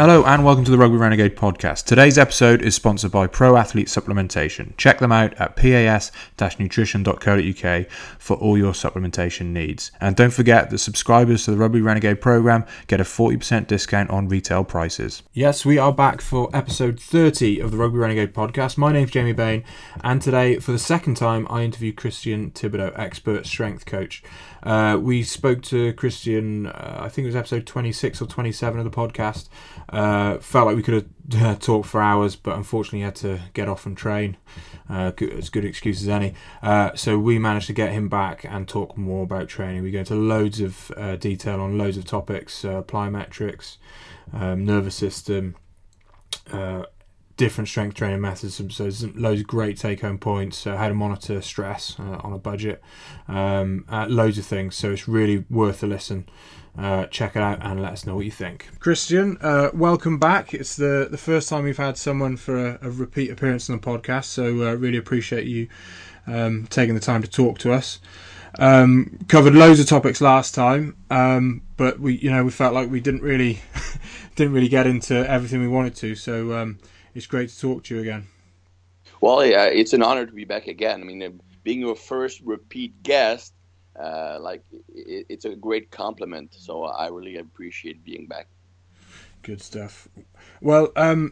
Hello and welcome to the Rugby Renegade podcast. Today's episode is sponsored by Pro Athlete Supplementation. Check them out at pas-nutrition.co.uk for all your supplementation needs. And don't forget that subscribers to the Rugby Renegade program get a 40% discount on retail prices. Yes, we are back for episode 30 of the Rugby Renegade podcast. My name's Jamie Bain, and today, for the second time, I interview Christian Thibodeau, expert strength coach. We spoke to Christian, I think it was episode 26 or 27 of the podcast. Felt like we could have talked for hours, but unfortunately had to get off and train. As good excuse as any. So we managed to get him back and talk more about training. We go into loads of detail on loads of topics, plyometrics, nervous system, different strength training methods, so there's loads of great take-home points, how to monitor stress on a budget, loads of things, so it's really worth a listen. Check it out and let us know what you think. Christian, welcome back. It's the first time we've had someone for a repeat appearance on the podcast, so I really appreciate you taking the time to talk to us. Covered loads of topics last time, but we felt like we didn't really get into everything we wanted to, so it's great to talk to you again. Well, yeah, it's an honor to be back again. I mean, being your first repeat guest, it's a great compliment. So I really appreciate being back. Good stuff. Well, I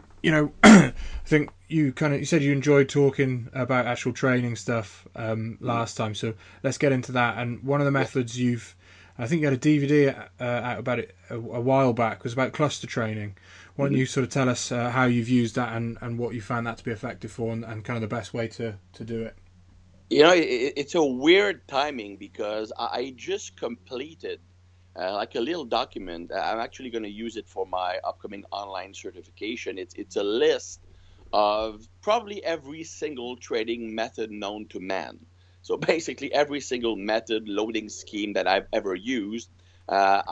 think you said you enjoyed talking about actual training stuff last time. So let's get into that. And one of the methods I think you had a DVD out about it a while back, was about cluster training. Why don't you sort of tell us how you've used that and what you found that to be effective for and kind of the best way to do it? You know, it's a weird timing because I just completed a little document. I'm actually going to use it for my upcoming online certification. It's a list of probably every single training method known to man. So basically every single method loading scheme that I've ever used, I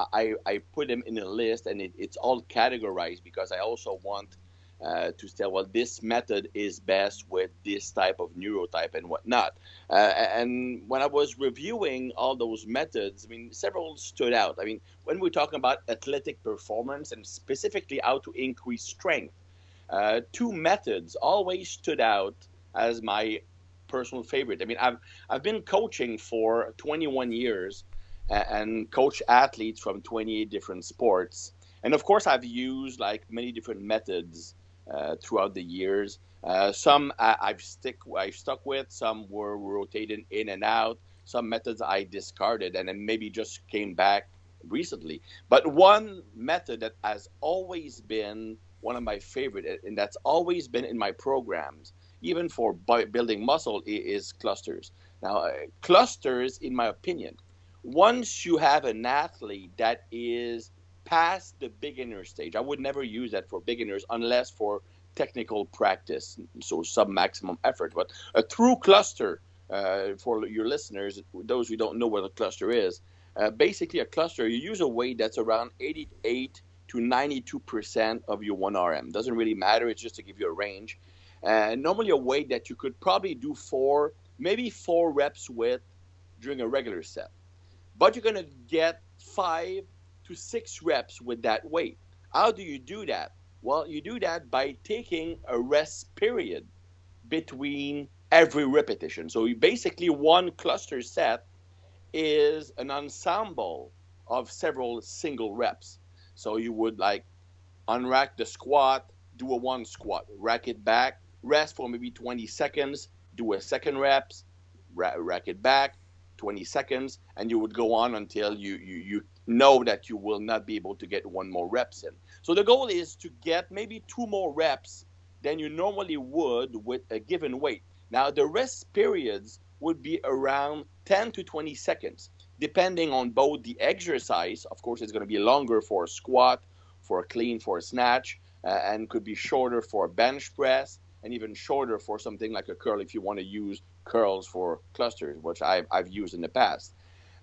put them in a list, and it's all categorized because I also want to say, well, this method is best with this type of neurotype and whatnot. And when I was reviewing all those methods, I mean, several stood out. I mean, when we're talking about athletic performance and specifically how to increase strength, two methods always stood out as my personal favorite. I mean, I've been coaching for 21 years and coach athletes from 28 different sports. And of course, I've used many different methods throughout the years. Some I've stuck with, some were rotated in and out, some methods I discarded and then maybe just came back recently. But one method that has always been one of my favorite, and that's always been in my programs, even for building muscle, is clusters. Now, clusters, in my opinion, once you have an athlete that is past the beginner stage, I would never use that for beginners unless for technical practice, so sub-maximum effort. But a true cluster, for your listeners, those who don't know what a cluster is, basically a cluster, you use a weight that's around 88 to 92% of your 1RM. Doesn't really matter, it's just to give you a range. Normally a weight that you could probably do maybe four reps with during a regular set. But you're going to get 5 to 6 reps with that weight. How do you do that? Well, you do that by taking a rest period between every repetition. So basically one cluster set is an ensemble of several single reps. So you would unrack the squat, do a one squat, rack it back, rest for maybe 20 seconds, do a second reps, rack it back, 20 seconds, and you would go on until you know that you will not be able to get one more reps in. So the goal is to get maybe 2 more reps than you normally would with a given weight. Now, the rest periods would be around 10 to 20 seconds, depending on both the exercise. Of course, it's going to be longer for a squat, for a clean, for a snatch, and could be shorter for a bench press, and even shorter for something like a curl if you want to use curls for clusters, which I've used in the past.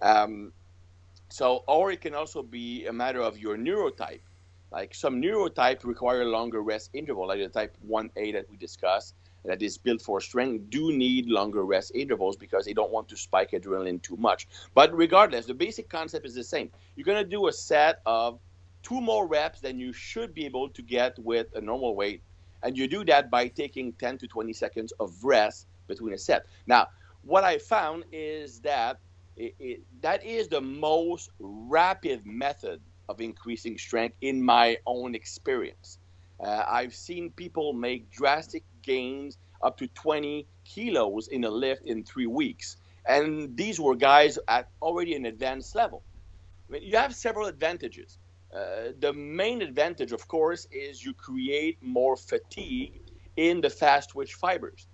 Or it can also be a matter of your neurotype. Like some neurotypes require a longer rest interval, like the type 1A that we discussed, that is built for strength, do need longer rest intervals because they don't want to spike adrenaline too much. But regardless, the basic concept is the same. You're going to do a set of 2 more reps than you should be able to get with a normal weight. And you do that by taking 10 to 20 seconds of rest between a set. Now, what I found is that that is the most rapid method of increasing strength in my own experience. I've seen people make drastic gains up to 20 kilos in a lift in 3 weeks. And these were guys at already an advanced level. I mean, you have several advantages. The main advantage, of course, is you create more fatigue in the fast-twitch fibers.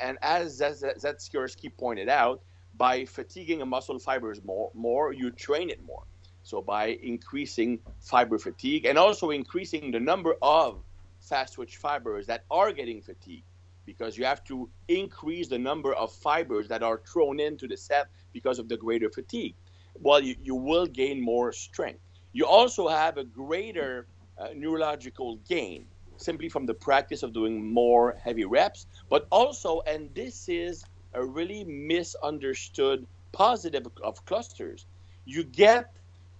And as Zetskierowski pointed out, by fatiguing the muscle fibers more, you train it more. So by increasing fiber fatigue and also increasing the number of fast-twitch fibers that are getting fatigued, because you have to increase the number of fibers that are thrown into the set because of the greater fatigue. Well, you will gain more strength. You also have a greater neurological gain simply from the practice of doing more heavy reps, but also, and this is a really misunderstood positive of clusters, you get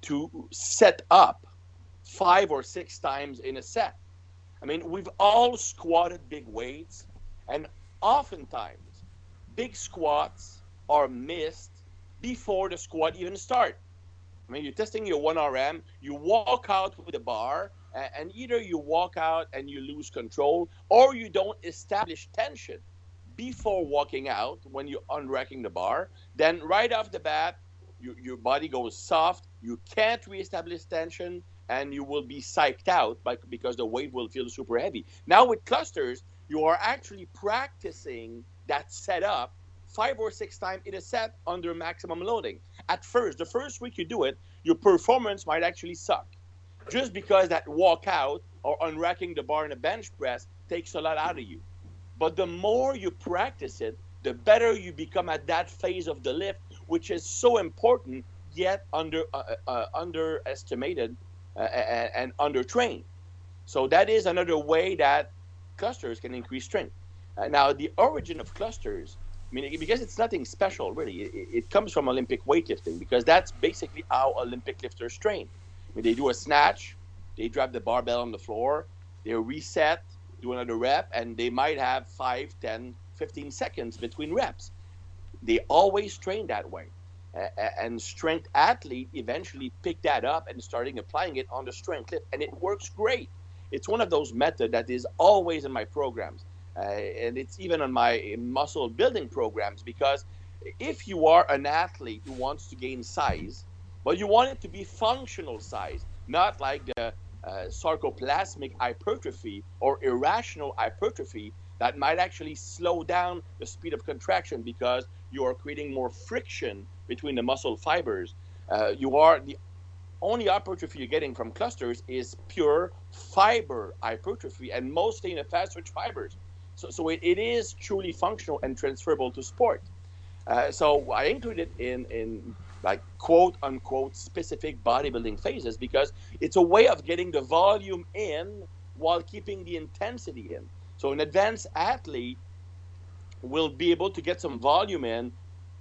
to set up 5 or 6 times in a set. I mean, we've all squatted big weights, and oftentimes big squats are missed before the squat even starts. I mean, you're testing your 1RM, you walk out with a bar, and either you walk out and you lose control, or you don't establish tension before walking out when you're unracking the bar. Then right off the bat, your body goes soft, you can't reestablish tension, and you will be psyched out because the weight will feel super heavy. Now with clusters, you are actually practicing that setup 5 or 6 times in a set under maximum loading. At first, the first week you do it, your performance might actually suck, just because that walkout or unracking the bar in a bench press takes a lot out of you. But the more you practice it, the better you become at that phase of the lift, which is so important, yet underestimated and undertrained. So that is another way that clusters can increase strength. Now, the origin of clusters, I mean, because it's nothing special, really. It comes from Olympic weightlifting, because that's basically how Olympic lifters train. I mean, they do a snatch, they drop the barbell on the floor, they reset, do another rep, and they might have 5, 10, 15 seconds between reps. They always train that way. And strength athlete eventually picked that up and started applying it on the strength lift, and it works great. It's one of those methods that is always in my programs. And it's even on my muscle building programs, because if you are an athlete who wants to gain size, but you want it to be functional size, not like the sarcoplasmic hypertrophy or irrational hypertrophy that might actually slow down the speed of contraction because you are creating more friction between the muscle fibers. The only hypertrophy you're getting from clusters is pure fiber hypertrophy, and mostly in the fast-twitch fibers. So it is truly functional and transferable to sport. So I included it in like quote unquote specific bodybuilding phases, because it's a way of getting the volume in while keeping the intensity in. So an advanced athlete will be able to get some volume in,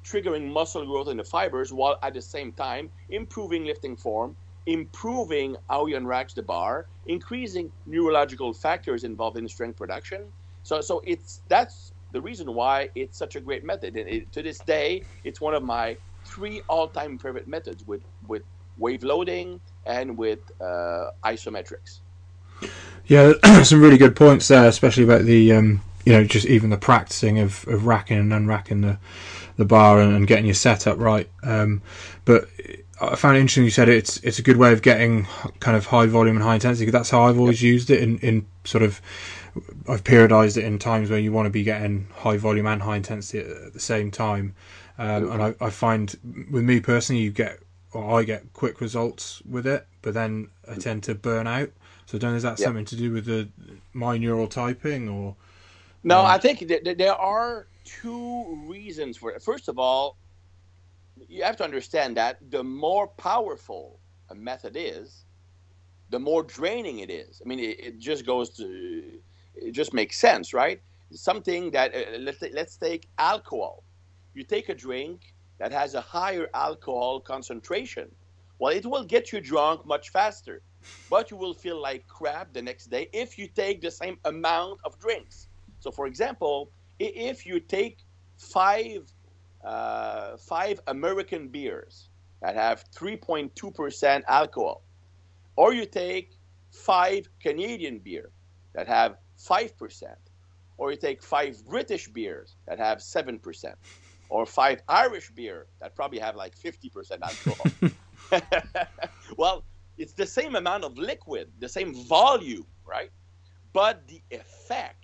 triggering muscle growth in the fibers, while at the same time improving lifting form, improving how he unracks the bar, increasing neurological factors involved in strength production. So that's the reason why it's such a great method. And to this day, it's one of my 3 all-time favorite methods with wave loading and with isometrics. Yeah, some really good points there, especially about the just even the practicing of racking and unracking the bar and getting your setup right. But I found it interesting you said it's a good way of getting kind of high volume and high intensity, because that's how I've always used it in sort of. I've periodized it in times where you want to be getting high volume and high intensity at the same time. And I find with me personally, I get quick results with it, but then I tend to burn out. So I don't know, is that something to do with my neural typing or No, I think there are two reasons for it. First of all, you have to understand that the more powerful a method is, the more draining it is. I mean, it just goes to, it just makes sense, right? Something that, let's take alcohol. You take a drink that has a higher alcohol concentration. Well, it will get you drunk much faster, but you will feel like crap the next day if you take the same amount of drinks. So, for example, if you take five American beers that have 3.2% alcohol, or you take five Canadian beer that have 5%, or you take five British beers that have 7%, or five Irish beer that probably have like 50% alcohol. Well, it's the same amount of liquid, the same volume, right? But the effect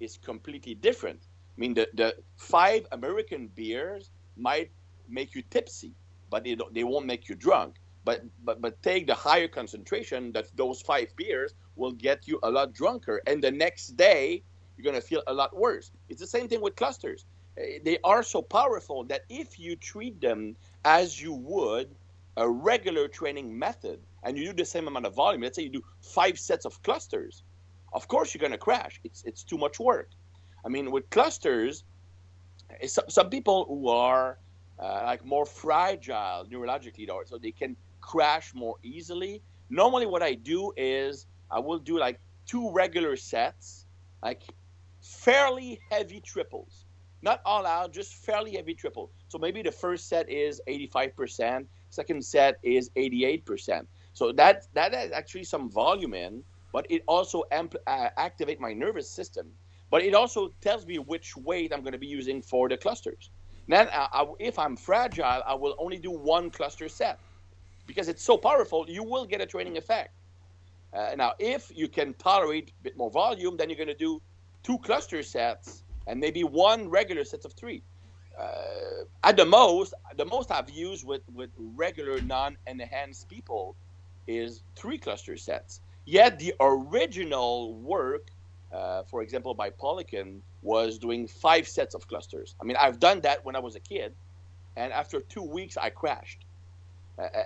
is completely different. I mean, the five American beers might make you tipsy, but they won't make you drunk. But take the higher concentration, that those five beers will get you a lot drunker. And the next day, you're going to feel a lot worse. It's the same thing with clusters. They are so powerful that if you treat them as you would a regular training method, and you do the same amount of volume, let's say you do five sets of clusters, of course you're going to crash. It's too much work. I mean, with clusters, some people who are like more fragile neurologically, so they can crash more easily. Normally what I do is I will do like two regular sets, like fairly heavy triples, not all out, just fairly heavy triple. So maybe the first set is 85%, second set is 88%. So that has actually some volume in, but it also activate my nervous system. But it also tells me which weight I'm going to be using for the clusters. Then if I'm fragile, I will only do one cluster set because it's so powerful, you will get a training effect. Now, if you can tolerate a bit more volume, then you're going to do two cluster sets and maybe one regular set of three. At the most I've used with regular non-enhanced people is three cluster sets. Yet the original work, for example, by Polykin, was doing five sets of clusters. I mean, I've done that when I was a kid, and after 2 weeks, I crashed.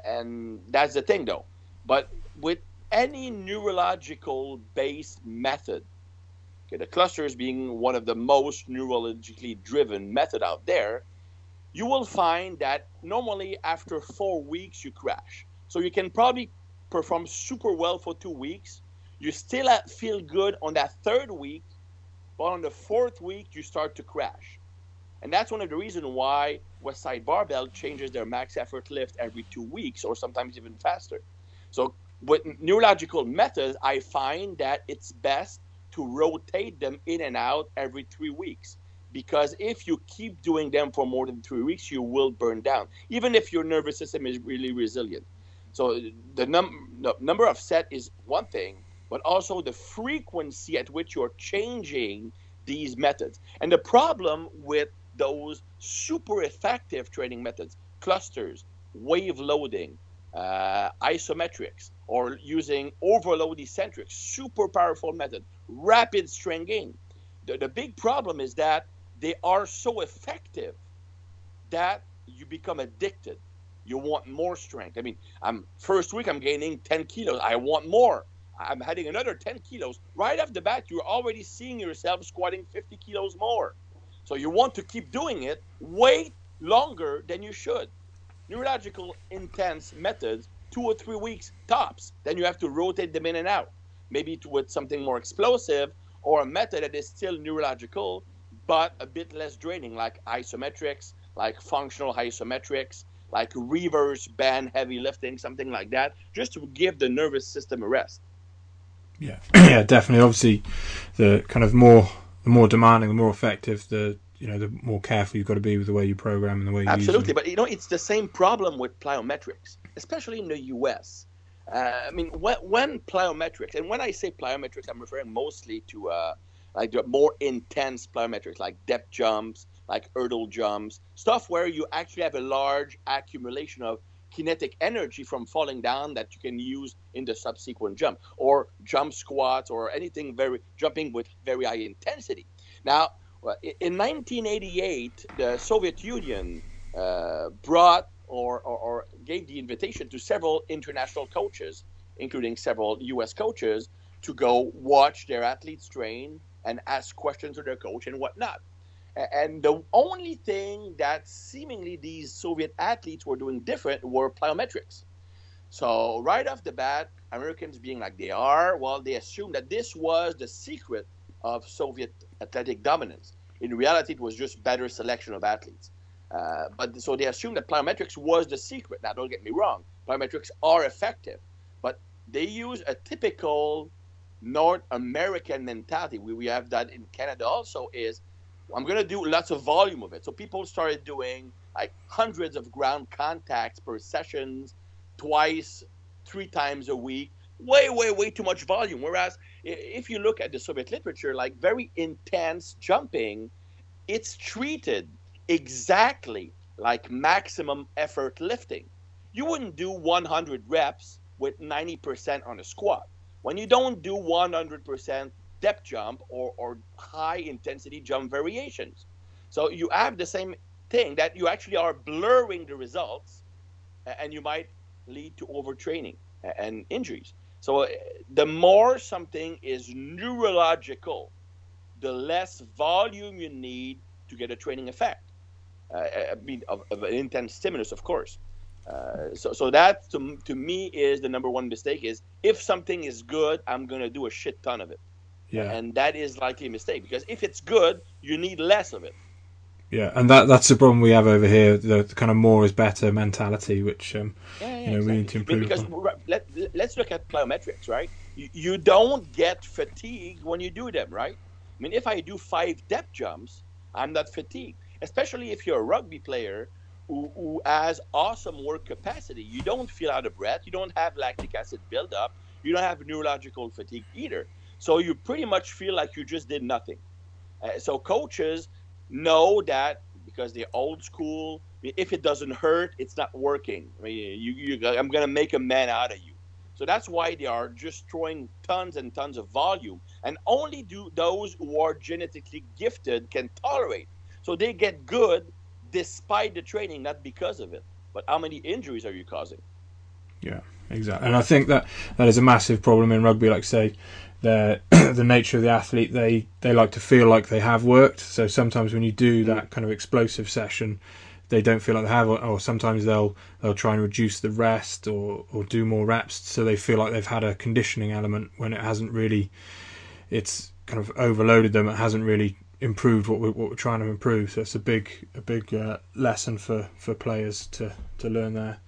And that's the thing, though. But with any neurological-based method, okay, the clusters being one of the most neurologically driven method out there, you will find that normally after 4 weeks, you crash. So you can probably perform super well for 2 weeks. You still feel good on that third week, but on the fourth week, you start to crash. And that's one of the reasons why Westside Barbell changes their max effort lift every 2 weeks or sometimes even faster. So with neurological methods, I find that it's best to rotate them in and out every 3 weeks, because if you keep doing them for more than 3 weeks, you will burn down, even if your nervous system is really resilient. So the number of set is one thing, but also the frequency at which you're changing these methods. And the problem with those super effective training methods, clusters, wave loading, isometrics, or using overload eccentric, super powerful method, rapid strength gain. The big problem is that they are so effective that you become addicted. You want more strength. I mean, first week I'm gaining 10 kilos. I want more. I'm adding another 10 kilos. Right off the bat, you're already seeing yourself squatting 50 kilos more. So you want to keep doing it way longer than you should. Neurological intense methods, 2 or 3 weeks tops. Then you have to rotate them in and out, maybe with something more explosive or a method that is still neurological, but a bit less draining, like isometrics, like functional isometrics, like reverse band heavy lifting, something like that, just to give the nervous system a rest. Yeah, yeah, definitely. Obviously, the more demanding, the more effective, the more careful you've got to be with the way you program and the way you absolutely. Use but it's the same problem with plyometrics, especially in the U.S. I mean, when plyometrics, and when I say plyometrics, I'm referring mostly to like the more intense plyometrics, like depth jumps, like hurdle jumps, stuff where you actually have a large accumulation of kinetic energy from falling down that you can use in the subsequent jump, or jump squats, or anything jumping with very high intensity. Now, in 1988, the Soviet Union brought or gave the invitation to several international coaches, including several U.S. coaches, to go watch their athletes train and ask questions to their coach and whatnot. And the only thing that seemingly these Soviet athletes were doing different were plyometrics. So right off the bat, Americans being like they are, well, they assumed that this was the secret of Soviet athletic dominance. In reality, it was just better selection of athletes. But so they assumed that plyometrics was the secret. Now, don't get me wrong. Plyometrics are effective, but they use a typical North American mentality. We have that in Canada also is, I'm going to do lots of volume of it. So people started doing like hundreds of ground contacts per sessions, twice, three times a week, way too much volume. Whereas if you look at the Soviet literature, like very intense jumping, it's treated exactly like maximum effort lifting. You wouldn't do 100 reps with 90% on a squat. When you don't do 100% depth jump or high intensity jump variations. So you have the same thing that you actually are blurring the results and you might lead to overtraining and injuries. So the more something is neurological, the less volume you need to get a training effect. I mean, of an intense stimulus, of course. So that to me is the number one mistake is if something is good, I'm going to do a shit ton of it. Yeah. And that is likely a mistake because if it's good, you need less of it. Yeah, and that's the problem we have over here, the kind of more is better mentality, which exactly. We need to improve upon. Let's look at plyometrics, right? You don't get fatigued when you do them, right? I mean, if I do 5 depth jumps, I'm not fatigued, especially if you're a rugby player who has awesome work capacity. You don't feel out of breath. You don't have lactic acid buildup. You don't have neurological fatigue either. So you pretty much feel like you just did nothing. So coaches know that because they're old school. If it doesn't hurt, it's not working. I mean, I'm going to make a man out of you. So that's why they are just throwing tons and tons of volume. And only those who are genetically gifted can tolerate. So they get good despite the training, not because of it. But how many injuries are you causing? Yeah, exactly. And I think that is a massive problem in rugby. Like, say, the nature of the athlete, they like to feel like they have worked. So sometimes when you do that kind of explosive session, they don't feel like they have, or sometimes they'll try and reduce the rest or do more reps, so they feel like they've had a conditioning element when it hasn't really, it's kind of overloaded them. It hasn't really improved what we're trying to improve. So it's a big lesson for players to learn there.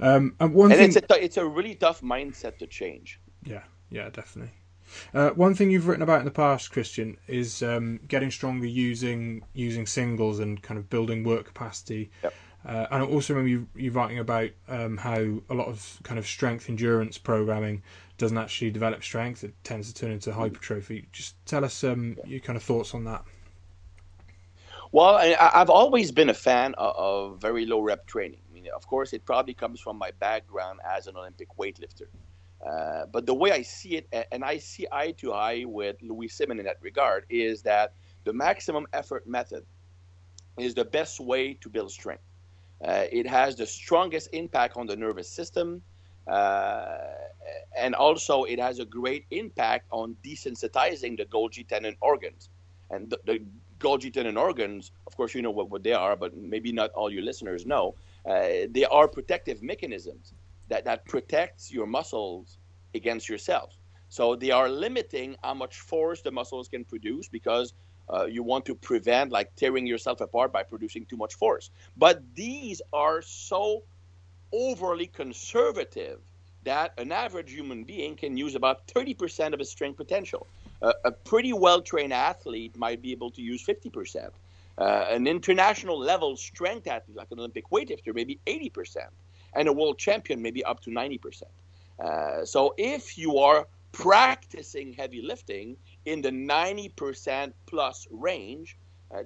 It's a really tough mindset to change. Yeah, definitely. One thing you've written about in the past, Christian, is getting stronger using singles and kind of building work capacity. Yep. And I also remember you writing about how a lot of kind of strength endurance programming doesn't actually develop strength. It tends to turn into hypertrophy. Just tell us your kind of thoughts on that. Well, I've always been a fan of very low rep training. I mean, of course, it probably comes from my background as an Olympic weightlifter. But the way I see it, and I see eye to eye with Louis Simon in that regard, is that the maximum effort method is the best way to build strength. It has the strongest impact on the nervous system, and also it has a great impact on desensitizing the Golgi tendon organs. And the Golgi tendon organs, of course, you know what they are, but maybe not all your listeners know. They are protective mechanisms that protects your muscles against yourself. So they are limiting how much force the muscles can produce because you want to prevent like tearing yourself apart by producing too much force. But these are so overly conservative that an average human being can use about 30% of his strength potential. A pretty well-trained athlete might be able to use 50%. An international level strength athlete, like an Olympic weightlifter, maybe 80%. And a world champion maybe up to 90%. So if you are practicing heavy lifting in the 90% plus range,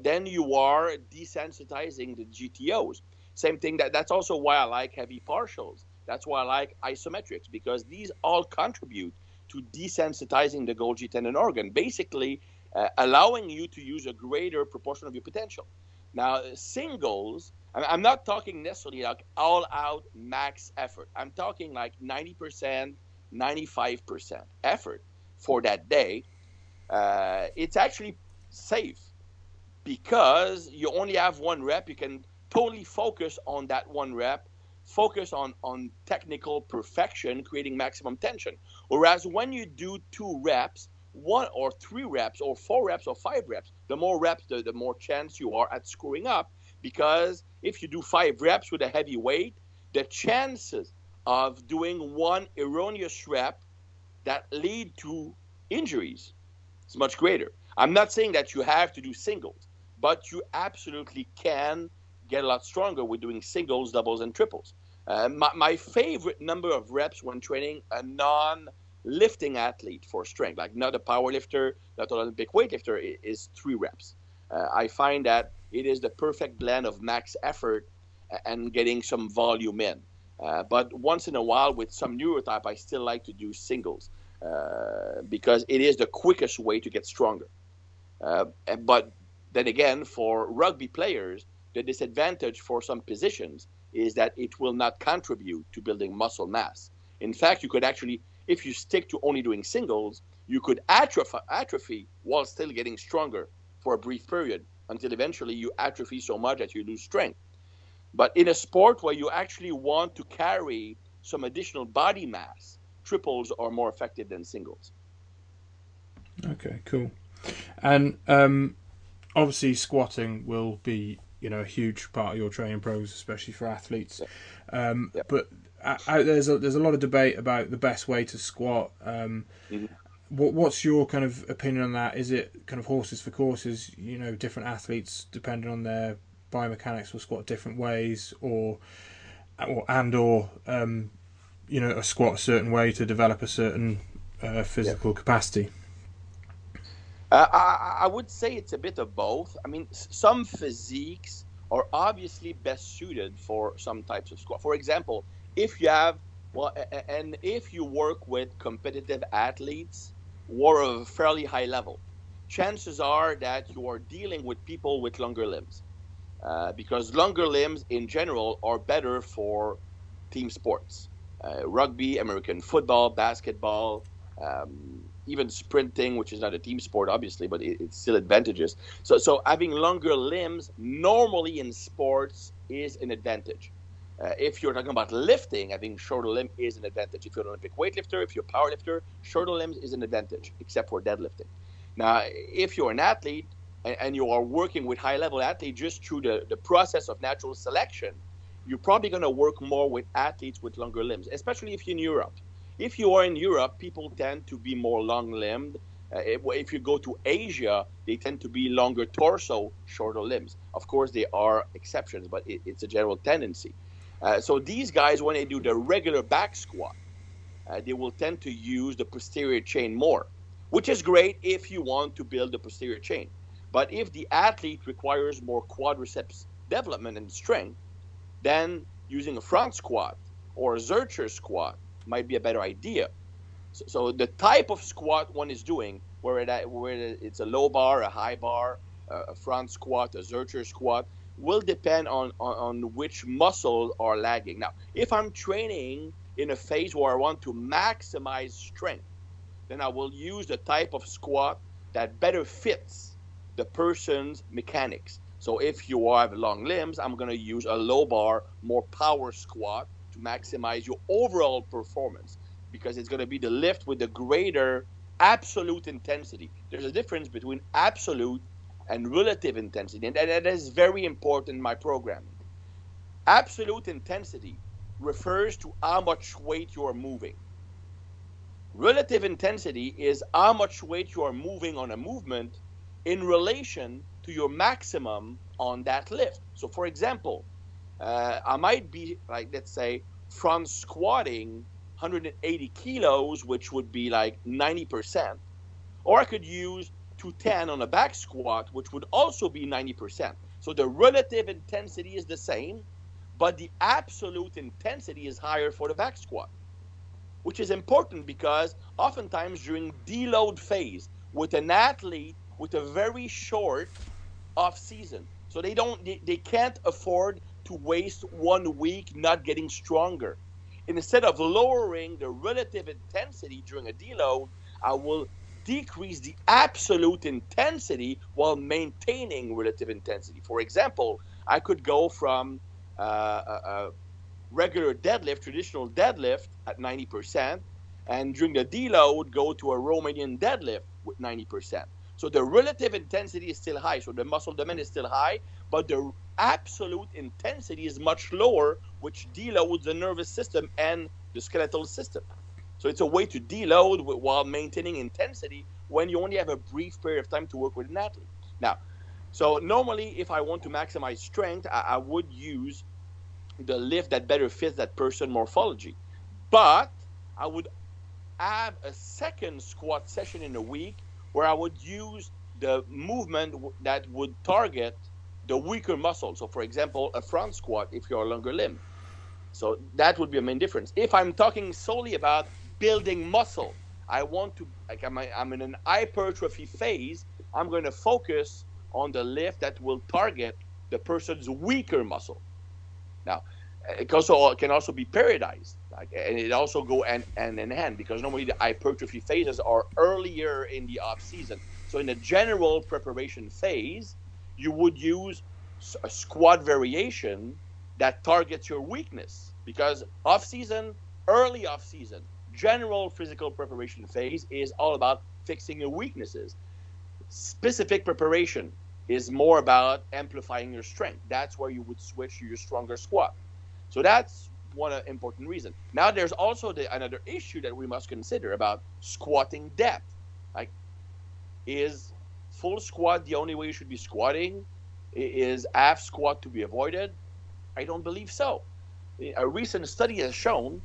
then you are desensitizing the GTOs. Same thing, that's also why I like heavy partials. That's why I like isometrics, because these all contribute to desensitizing the Golgi tendon organ. Basically, allowing you to use a greater proportion of your potential. Now, singles, I'm not talking necessarily like all-out max effort. I'm talking like 90%, 95% effort for that day. It's actually safe because you only have one rep. You can totally focus on that one rep, focus on technical perfection, creating maximum tension. Whereas when you do two reps, one or three reps or four reps or five reps, the more reps, the more chance you are at screwing up, because if you do five reps with a heavy weight, the chances of doing one erroneous rep that lead to injuries is much greater. I'm not saying that you have to do singles, but you absolutely can get a lot stronger with doing singles, doubles, and triples. My favorite number of reps when training a non-lifting athlete for strength, like not a power lifter, not an Olympic weightlifter, is three reps. I find that it is the perfect blend of max effort and getting some volume in. But once in a while, with some neurotype, I still like to do singles because it is the quickest way to get stronger. But then again, for rugby players, the disadvantage for some positions is that it will not contribute to building muscle mass. In fact, you could actually, if you stick to only doing singles, you could atrophy while still getting stronger for a brief period until eventually you atrophy so much that you lose strength. But in a sport where you actually want to carry some additional body mass, triples are more effective than singles. Okay, cool. And obviously squatting will be, you know, a huge part of your training programs, especially for athletes. Yeah. But there's a lot of debate about the best way to squat. What's your kind of opinion on that? Is it kind of horses for courses? You know, different athletes, depending on their biomechanics, will squat different ways, or you know, a squat a certain way to develop a certain physical capacity. I would say it's a bit of both. I mean, some physiques are obviously best suited for some types of squat. For example, if you have, and if you work with competitive athletes or of a fairly high level, chances are that you are dealing with people with longer limbs because longer limbs in general are better for team sports. Rugby, American football, basketball, even sprinting, which is not a team sport, obviously, but it's still advantageous. So having longer limbs normally in sports is an advantage. If you're talking about lifting, having shorter limb is an advantage. If you're an Olympic weightlifter, if you're a power lifter, shorter limbs is an advantage, except for deadlifting. Now, if you're an athlete and you are working with high-level athletes just through the process of natural selection, you're probably going to work more with athletes with longer limbs, especially if you're in Europe. If you are in Europe, people tend to be more long-limbed. If you go to Asia, they tend to be longer torso, shorter limbs. Of course, there are exceptions, but it's a general tendency. So these guys, when they do the regular back squat, they will tend to use the posterior chain more, which is great if you want to build the posterior chain. But if the athlete requires more quadriceps development and strength, then using a front squat or a Zercher squat might be a better idea. So the type of squat one is doing, where it's a low bar, a high bar, a front squat, a Zercher squat, will depend on which muscles are lagging. Now, if I'm training in a phase where I want to maximize strength, then I will use the type of squat that better fits the person's mechanics. So if you have long limbs, I'm going to use a low bar, more power squat, maximize your overall performance, because it's going to be the lift with the greater absolute intensity. There's a difference between absolute and relative intensity, and that is very important in my programming. Absolute intensity refers to how much weight you are moving. Relative intensity is how much weight you are moving on a movement in relation to your maximum on that lift. So for example, I might be, like, let's say, front squatting 180 kilos, which would be like 90%. Or I could use 210 on a back squat, which would also be 90%. So the relative intensity is the same, but the absolute intensity is higher for the back squat, which is important because oftentimes during deload phase with an athlete with a very short off season. So they don't, they can't afford to waste 1 week not getting stronger. Instead of lowering the relative intensity during a deload, I will decrease the absolute intensity while maintaining relative intensity. For example, I could go from a regular deadlift, traditional deadlift at 90%, and during the deload, go to a Romanian deadlift with 90%. So the relative intensity is still high, so the muscle demand is still high, but the absolute intensity is much lower, which deloads the nervous system and the skeletal system. So it's a way to deload while maintaining intensity when you only have a brief period of time to work with an athlete. Now, so normally if I want to maximize strength, I would use the lift that better fits that person morphology. But I would have a second squat session in a week where I would use the movement that would target the weaker muscle. So for example, a front squat if you're a longer limb. So that would be a main difference. If I'm talking solely about building muscle, I want to, like I'm in an hypertrophy phase, I'm going to focus on the lift that will target the person's weaker muscle. Now, it also can also be periodized, like, and it also go hand in hand, because normally the hypertrophy phases are earlier in the off season. So in the general preparation phase, you would use a squat variation that targets your weakness, because off season, early off season, general physical preparation phase is all about fixing your weaknesses. Specific preparation is more about amplifying your strength. That's where you would switch to your stronger squat. So that's one important reason. Now there's also another issue that we must consider about squatting depth. Like, is full squat the only way you should be squatting? Is half squat to be avoided? I don't believe so. A recent study has shown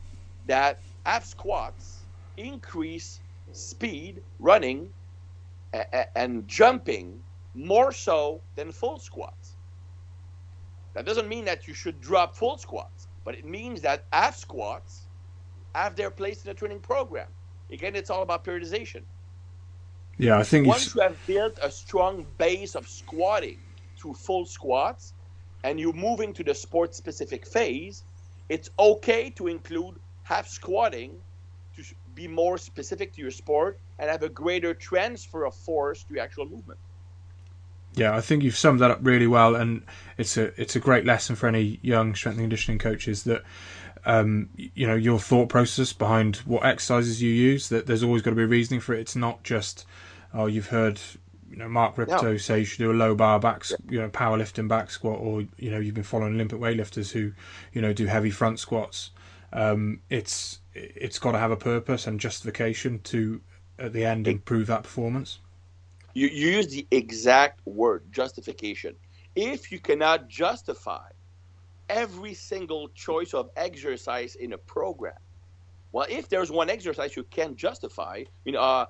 that half squats increase speed, running, and jumping more so than full squats. That doesn't mean that you should drop full squats, but it means that half squats have their place in the training program. Again, it's all about periodization. Yeah, I think once you have built a strong base of squatting through full squats, and you move into the sport-specific phase, it's okay to include half squatting to be more specific to your sport and have a greater transfer of force to your actual movement. Yeah, I think you've summed that up really well, and it's a great lesson for any young strength and conditioning coaches that you know, your thought process behind what exercises you use, that there's always got to be reasoning for it. It's not just, oh, you've heard, you know, Mark Ripto say you should do a low bar back, you know, powerlifting back squat, or you know, you've been following Olympic weightlifters who, you know, do heavy front squats. It's got to have a purpose and justification to, at the end, improve that performance. You use the exact word, justification. If you cannot justify every single choice of exercise in a program, well, if there's one exercise you can't justify, you know,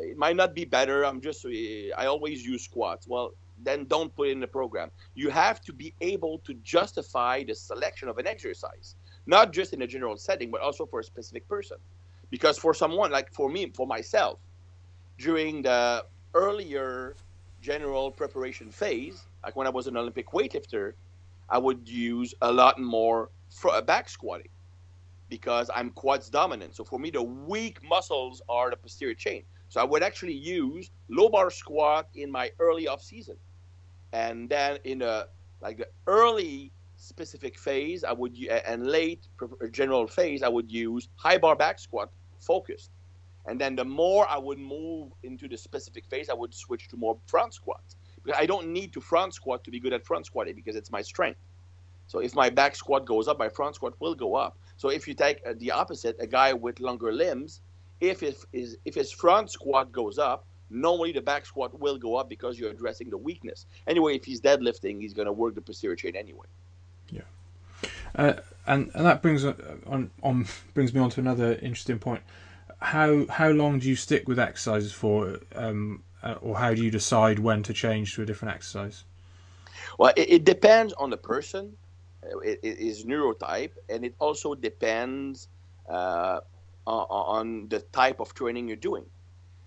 it might not be better, I always use squats. Well, then don't put it in the program. You have to be able to justify the selection of an exercise, not just in a general setting, but also for a specific person. Because for someone, like for me, for myself, during the earlier general preparation phase, like when I was an Olympic weightlifter, I would use a lot more back squatting because I'm quads dominant. So for me, the weak muscles are the posterior chain. So I would actually use low bar squat in my early off season. And then in the early specific phase, I would, and late general phase, I would use high bar back squat focused. And then the more I would move into the specific phase, I would switch to more front squats. Because I don't need to front squat to be good at front squatting because it's my strength. So if my back squat goes up, my front squat will go up. So if you take the opposite, a guy with longer limbs, if his front squat goes up, normally the back squat will go up because you're addressing the weakness. Anyway, if he's deadlifting, he's going to work the posterior chain anyway. Yeah, and that brings me on to another interesting point. How long do you stick with exercises for, or how do you decide when to change to a different exercise? Well, it depends on the person. It is neurotype, and it also depends on the type of training you're doing.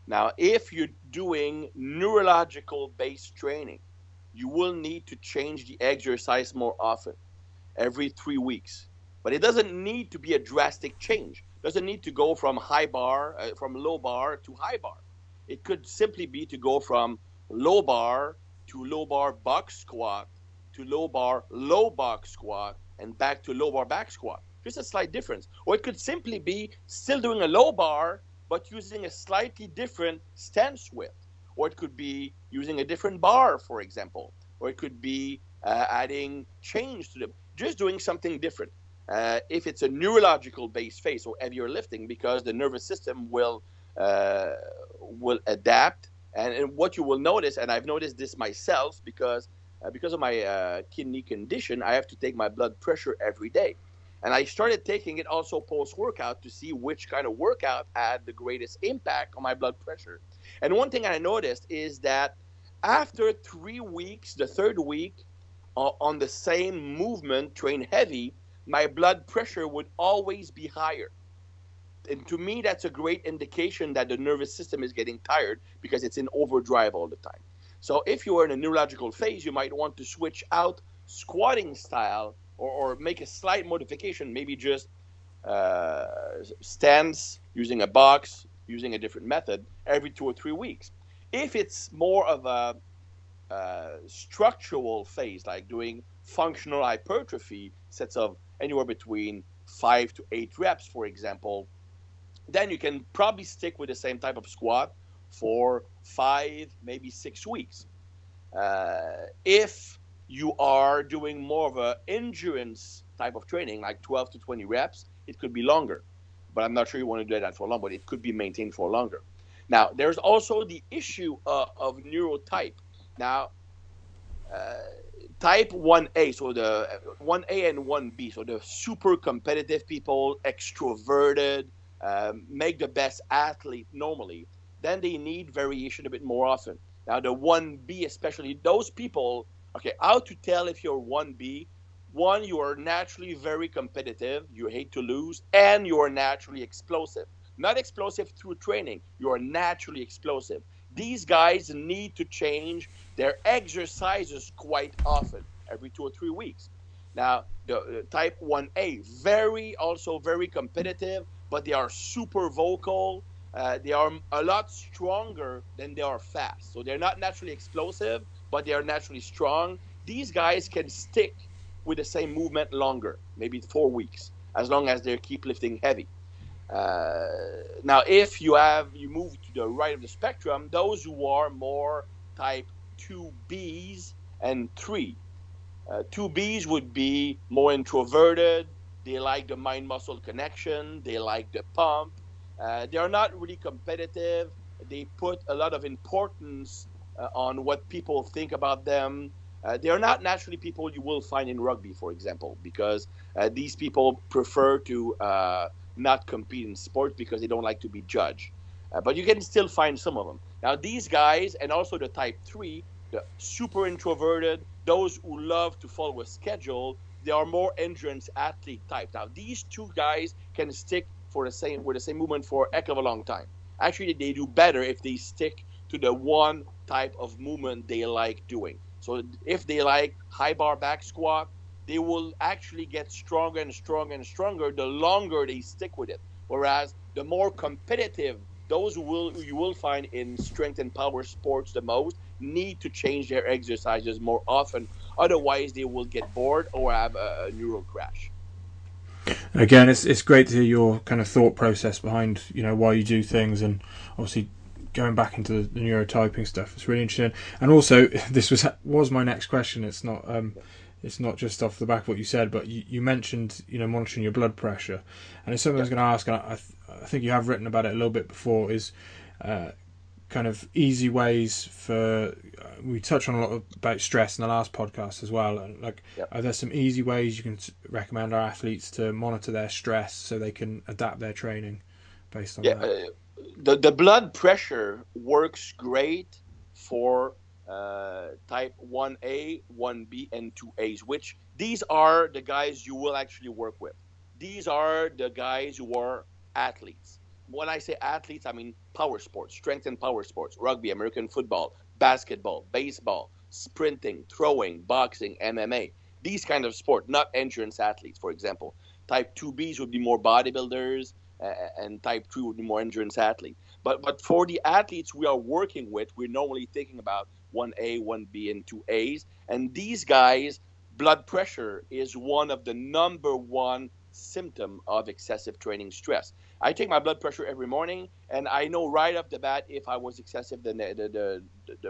Now, if you're doing neurological-based training, you will need to change the exercise more often, every 3 weeks. But it doesn't need to be a drastic change. It doesn't need to go from high bar, from low bar to high bar. It could simply be to go from low bar to low bar box squat to low bar low box squat and back to low bar back squat. Just a slight difference. Or it could simply be still doing a low bar but using a slightly different stance width. Or it could be using a different bar, for example. Or it could be adding change to them. Just doing something different. If it's a neurological-based phase or heavier lifting, because the nervous system will adapt. And what you will notice, and I've noticed this myself, because of my kidney condition, I have to take my blood pressure every day. And I started taking it also post-workout to see which kind of workout had the greatest impact on my blood pressure. And one thing I noticed is that after 3 weeks, the third week, on the same movement, train heavy, my blood pressure would always be higher. And to me, that's a great indication that the nervous system is getting tired because it's in overdrive all the time. So if you are in a neurological phase, you might want to switch out squatting style or make a slight modification, maybe just stance, using a box, using a different method every 2 or 3 weeks. If it's more of a structural phase, like doing functional hypertrophy sets of anywhere between 5 to 8 reps, for example, then you can probably stick with the same type of squat for 5, maybe 6 weeks. If you are doing more of an endurance type of training, like 12 to 20 reps, it could be longer. But I'm not sure you want to do that for long, but it could be maintained for longer. Now, there's also the issue of neurotype. Now, type 1A, so the 1A and 1B, so the super competitive people, extroverted, make the best athlete normally, then they need variation a bit more often. Now, the 1B especially, those people, okay, how to tell if you're 1B? One, you are naturally very competitive, you hate to lose, and you are naturally explosive. Not explosive through training, you are naturally explosive. These guys need to change their exercises quite often, every 2 or 3 weeks. Now, the type 1A, also very competitive, but they are super vocal. They are a lot stronger than they are fast. So they're not naturally explosive, but they are naturally strong. These guys can stick with the same movement longer, maybe 4 weeks, as long as they keep lifting heavy. Now, if you move to the right of the spectrum, those who are more type 2Bs and 3. 2Bs would be more introverted. They like the mind-muscle connection. They like the pump. They are not really competitive. They put a lot of importance on what people think about them. They are not naturally people you will find in rugby, for example, because these people prefer to not compete in sport because they don't like to be judged. But you can still find some of them. Now, these guys, and also the type 3, the super introverted, those who love to follow a schedule, they are more endurance athlete type. Now, these two guys can stick with the same movement for a heck of a long time. Actually, they do better if they stick to the one type of movement they like doing. So if they like high bar back squat, they will actually get stronger and stronger and stronger the longer they stick with it. Whereas the more competitive, those who you will find in strength and power sports the most, need to change their exercises more often. Otherwise, they will get bored or have a neural crash. Again, it's great to hear your kind of thought process behind, you know, why you do things, and obviously going back into the neurotyping stuff. It's really interesting. And also, this was my next question. It's not just off the back of what you said, but you mentioned, you know, monitoring your blood pressure, and it's something I was going to ask, and I think you have written about it a little bit before, is kind of easy ways for, we touched on a lot about stress in the last podcast as well, and like, are there some easy ways you can recommend our athletes to monitor their stress so they can adapt their training based on that? The blood pressure works great for type 1A, 1B, and 2As, which these are the guys you will actually work with. These are the guys who are athletes. when I say athletes, I mean power sports, strength and power sports, rugby, American football, basketball, baseball, sprinting, throwing, boxing, MMA, these kind of sport, not endurance athletes, for example. Type 2Bs would be more bodybuilders, and type 3 would be more endurance athletes. But for the athletes we are working with, we're normally thinking about 1A, 1B, and 2As. And these guys, blood pressure is one of the number one symptom of excessive training stress. I take my blood pressure every morning, and I know right off the bat if I was excessive the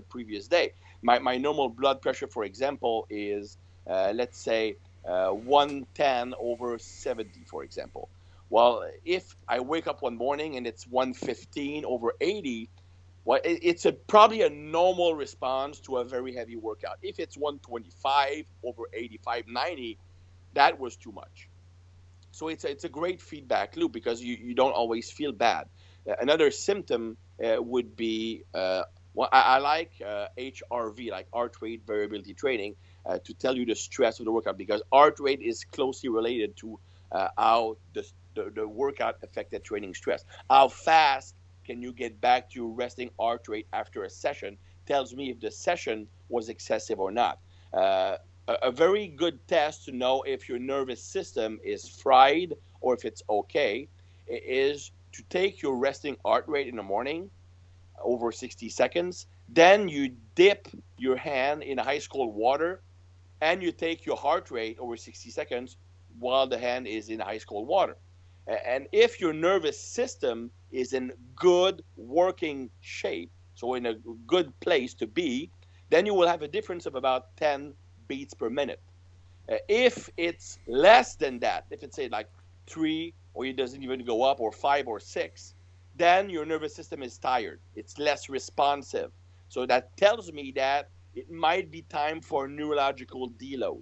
previous day. My normal blood pressure, for example, is, let's say, 110/70, for example. Well, if I wake up one morning and it's 115/80, well, it's probably a normal response to a very heavy workout. If it's 125/85, 90, that was too much. So it's a great feedback loop because you don't always feel bad. Another symptom would be, I like HRV, like heart rate variability training, to tell you the stress of the workout, because heart rate is closely related to how the workout affected training stress. How fast can you get back to your resting heart rate after a session tells me if the session was excessive or not. A very good test to know if your nervous system is fried or if it's okay is to take your resting heart rate in the morning over 60 seconds. Then you dip your hand in ice cold water and you take your heart rate over 60 seconds while the hand is in ice cold water. And if your nervous system is in good working shape, so in a good place to be, then you will have a difference of about 10 beats per minute. If it's less than that, if it's say like 3, or it doesn't even go up, or 5 or 6, then your nervous system is tired. It's less responsive. So that tells me that it might be time for neurological deload.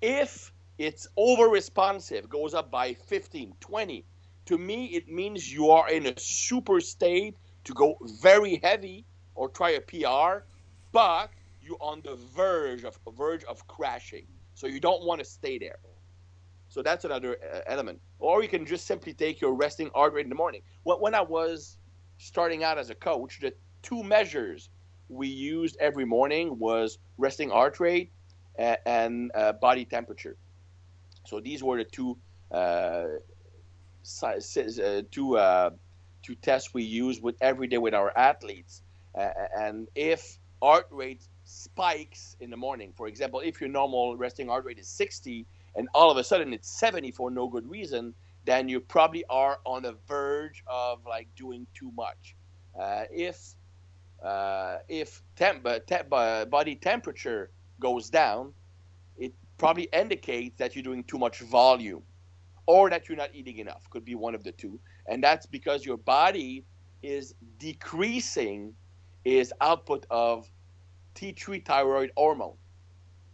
If it's over responsive, goes up by 15, 20, to me it means you are in a super state to go very heavy or try a PR, but you on the verge of crashing, so you don't want to stay there. So that's another element. Or you can just simply take your resting heart rate in the morning. When I was starting out as a coach, the two measures we used every morning was resting heart rate and body temperature. So these were the two tests we used with every day with our athletes. And if heart rate spikes in the morning, for example, if your normal resting heart rate is 60 and all of a sudden it's 70 for no good reason, then you probably are on the verge of like doing too much. If body temperature goes down, it probably indicates that you're doing too much volume or that you're not eating enough. Could be one of the two. And that's because your body is decreasing its output of T3 thyroid hormone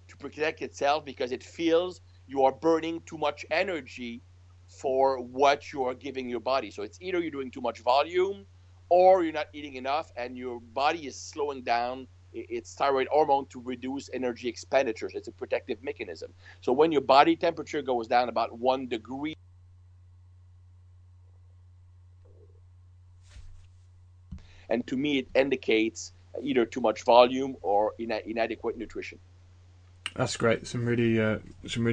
to protect itself because it feels you are burning too much energy for what you are giving your body. So it's either you're doing too much volume or you're not eating enough and your body is slowing down its thyroid hormone to reduce energy expenditures. It's a protective mechanism. So when your body temperature goes down about 1 degree, and to me it indicates either too much volume or inadequate nutrition. That's great. Some really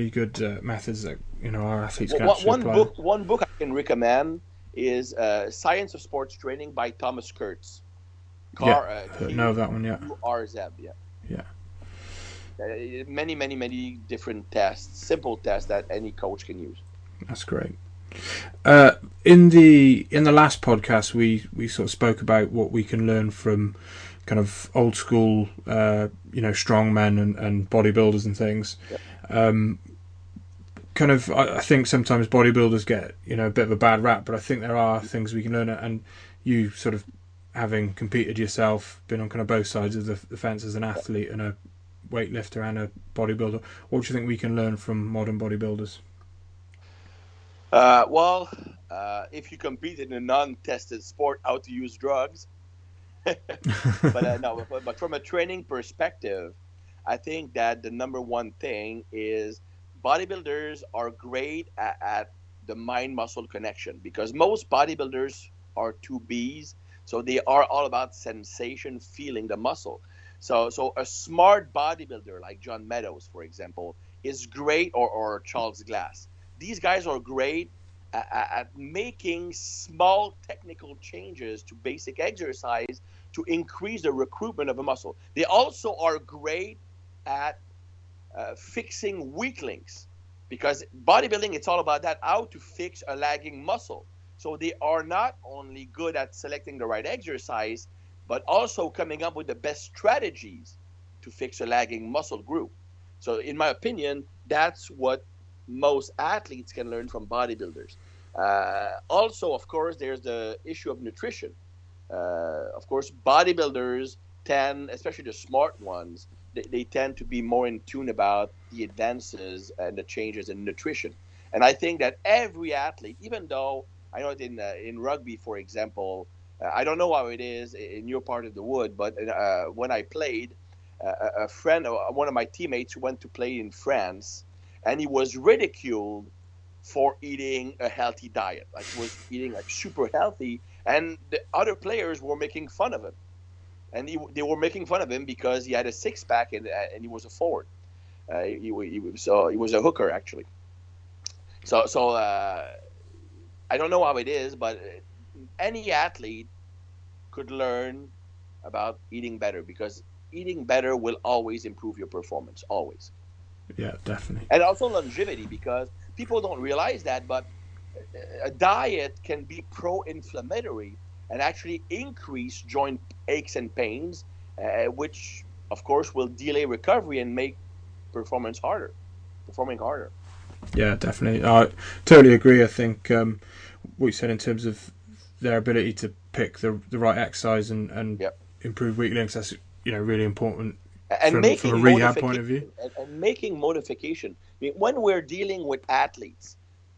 good methods that our athletes can actually apply. One book I can recommend is Science of Sports Training by Thomas Kurtz. Know that one, yeah. RZEB, yeah. Yeah. Many different tests, simple tests that any coach can use. That's great. In the last podcast, we sort of spoke about what we can learn from kind of old school, strongmen and bodybuilders and things. Yep. I think sometimes bodybuilders get a bit of a bad rap, but I think there are things we can learn. And you sort of having competed yourself, been on kind of both sides of the fence as an athlete and a weightlifter and a bodybuilder, what do you think we can learn from modern bodybuilders? If you compete in a non-tested sport, how to use drugs. But from a training perspective, I think that the number one thing is bodybuilders are great at the mind-muscle connection, because most bodybuilders are two B's. So they are all about sensation, feeling the muscle. So a smart bodybuilder like John Meadows, for example, is great, or Charles Glass. These guys are great at making small technical changes to basic exercise to increase the recruitment of a muscle. They also are great at fixing weak links, because bodybuilding, it's all about that, how to fix a lagging muscle. So they are not only good at selecting the right exercise, but also coming up with the best strategies to fix a lagging muscle group. So in my opinion, that's what most athletes can learn from bodybuilders. Also, of course, there's the issue of nutrition. Of course, bodybuilders tend, especially the smart ones, they tend to be more in tune about the advances and the changes in nutrition. And I think that every athlete, even though I know in rugby, for example, I don't know how it is in your part of the wood, but when I played, a friend, one of my teammates went to play in France, and he was ridiculed for eating a healthy diet. Like, he was eating like super healthy, and the other players were making fun of him. And they were making fun of him because he had a six-pack and he was a forward. So he was a hooker, actually. So I don't know how it is, but any athlete could learn about eating better, because eating better will always improve your performance, always. Yeah, definitely. And also longevity, because people don't realize that, but a diet can be pro-inflammatory and actually increase joint aches and pains, which, of course, will delay recovery and make performing harder. Yeah, definitely. I totally agree. I think what you said in terms of their ability to pick the right exercise and improve weak links, that's, you know, really important from a rehab point of view. And making modification. I mean, when we're dealing with athletes,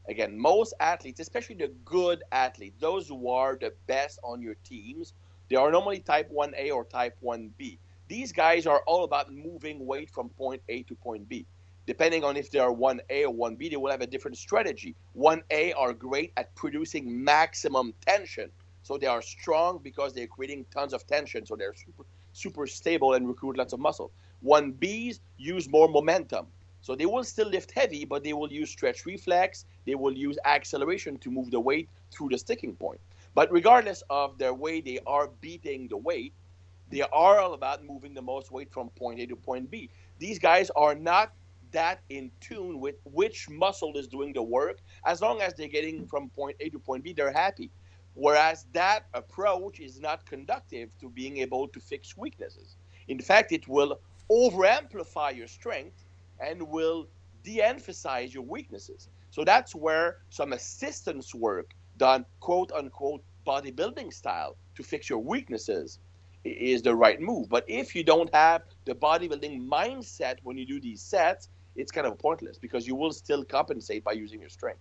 again, most athletes, especially the good athletes, those who are the best on your teams, they are normally type 1A or type 1B. These guys are all about moving weight from point A to point B. Depending on if they are 1A or 1B, they will have a different strategy. 1A are great at producing maximum tension. So they are strong because they're creating tons of tension. So they're super stable and recruit lots of muscle. 1Bs use more momentum. So they will still lift heavy, but they will use stretch reflex. They will use acceleration to move the weight through the sticking point. But regardless of their way they are beating the weight, they are all about moving the most weight from point A to point B. These guys are not that in tune with which muscle is doing the work. As long as they're getting from point A to point B, they're happy. Whereas that approach is not conducive to being able to fix weaknesses. In fact, it will over-amplify your strength and will de-emphasize your weaknesses. So that's where some assistance work done, quote-unquote, bodybuilding style to fix your weaknesses is the right move. But if you don't have the bodybuilding mindset when you do these sets, it's kind of pointless, because you will still compensate by using your strength.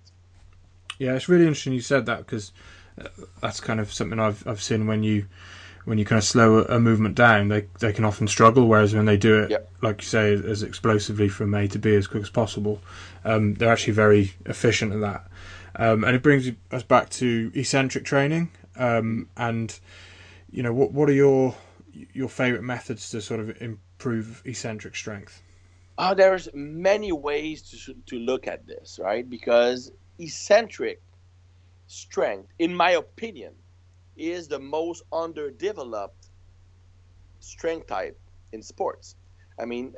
Yeah, it's really interesting you said that, because that's kind of something I've seen when you kind of slow a movement down, they can often struggle, whereas when they do it, like you say, as explosively from A to B as quick as possible, they're actually very efficient at that. And it brings us back to eccentric training. And, you know, what are your favourite methods to sort of improve eccentric strength? There's many ways to look at this, right? Because eccentric strength, in my opinion, is the most underdeveloped strength type in sports. I mean,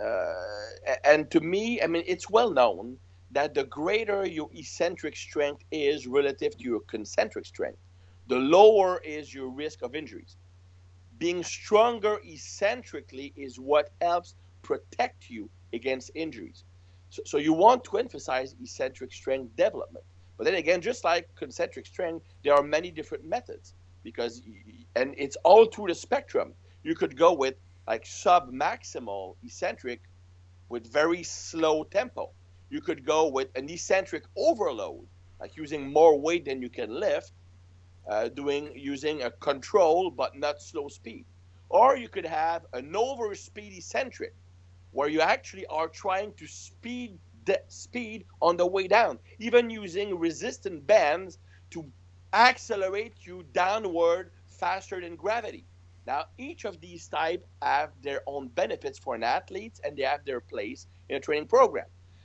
and to me, I mean, it's well known that the greater your eccentric strength is relative to your concentric strength, the lower is your risk of injuries. Being stronger eccentrically is what helps protect you against injuries. So you want to emphasize eccentric strength development. But then again, just like concentric strength, there are many different methods. Because, and it's all through the spectrum. You could go with like sub-maximal eccentric with very slow tempo. You could go with an eccentric overload, like using more weight than you can lift, using a control but not slow speed. Or you could have an over-speed eccentric, where you actually are trying to speed on the way down, even using resistant bands to accelerate you downward faster than gravity. Now, each of these types have their own benefits for an athlete, and they have their place in a training program.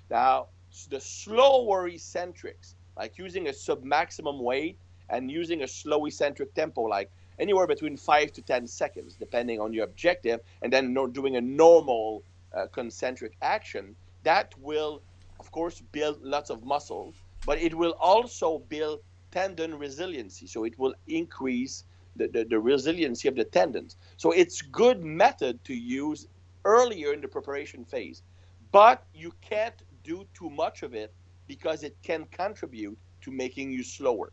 Now, the slower eccentrics, like using a sub-maximum weight and using a slow eccentric tempo, like anywhere between 5 to 10 seconds, depending on your objective, and then doing a normal concentric action, that will, of course, build lots of muscle, but it will also build tendon resiliency. So it will increase the resiliency of the tendons. So it's good method to use earlier in the preparation phase, but you can't do too much of it because it can contribute to making you slower,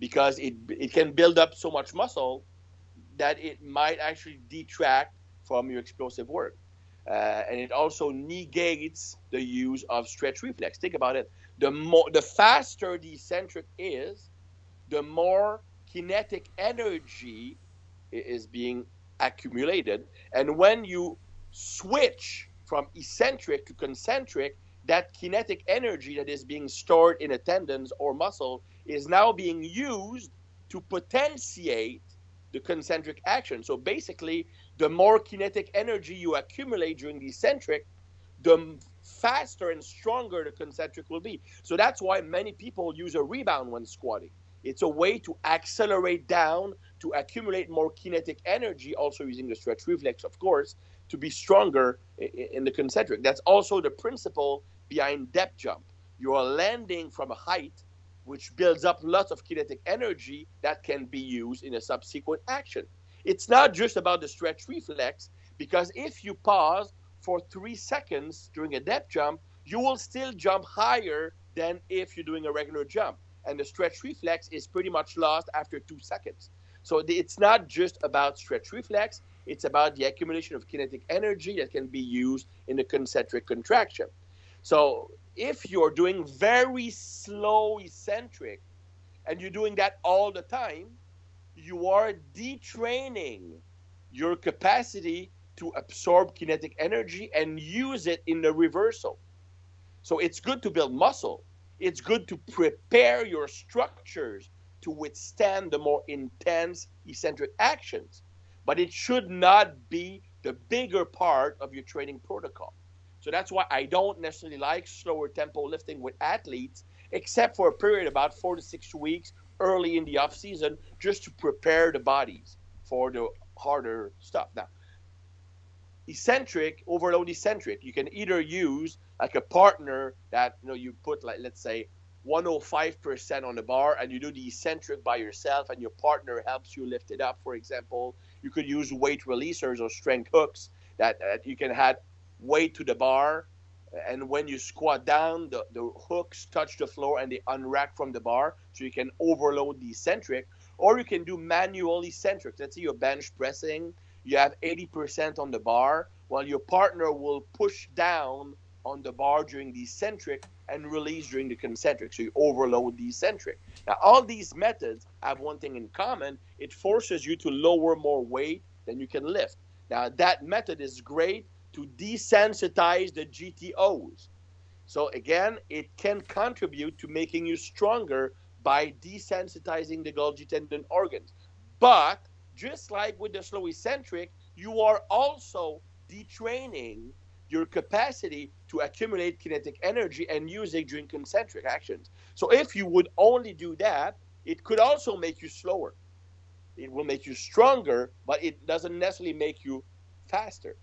because it can build up so much muscle that it might actually detract from your explosive work. And it also negates the use of stretch reflex. Think about it. The faster the eccentric is, the more kinetic energy is being accumulated. And when you switch from eccentric to concentric, that kinetic energy that is being stored in a tendons or muscle is now being used to potentiate the concentric action. So basically, the more kinetic energy you accumulate during the eccentric, the faster and stronger the concentric will be. So that's why many people use a rebound when squatting. It's a way to accelerate down, to accumulate more kinetic energy, also using the stretch reflex, of course, to be stronger in the concentric. That's also the principle behind depth jump. You are landing from a height, which builds up lots of kinetic energy that can be used in a subsequent action. It's not just about the stretch reflex, because if you pause for 3 seconds during a depth jump, you will still jump higher than if you're doing a regular jump. And the stretch reflex is pretty much lost after 2 seconds. So it's not just about stretch reflex, it's about the accumulation of kinetic energy that can be used in the concentric contraction. So if you're doing very slow eccentric and you're doing that all the time, you are detraining your capacity to absorb kinetic energy and use it in the reversal. So it's good to build muscle. It's good to prepare your structures to withstand the more intense eccentric actions, but it should not be the bigger part of your training protocol. So that's why I don't necessarily like slower tempo lifting with athletes, except for a period about 4 to 6 weeks early in the off season, just to prepare the bodies for the harder stuff. Now, eccentric, overload eccentric, you can either use like a partner that, you know, you put like, let's say 105% on the bar and you do the eccentric by yourself and your partner helps you lift it up. For example, you could use weight releasers or strength hooks that you can add weight to the bar, and when you squat down, the hooks touch the floor and they unrack from the bar, so you can overload the eccentric. Or you can do manual eccentric. Let's say you're bench pressing, you have 80% on the bar, while your partner will push down on the bar during the eccentric and release during the concentric, so you overload the eccentric. Now, all these methods have one thing in common: it forces you to lower more weight than you can lift. Now, that method is great to desensitize the GTOs. So again, it can contribute to making you stronger by desensitizing the Golgi tendon organs. But just like with the slow eccentric, you are also detraining your capacity to accumulate kinetic energy and use it during concentric actions. So if you would only do that, it could also make you slower. It will make you stronger, but it doesn't necessarily make you faster.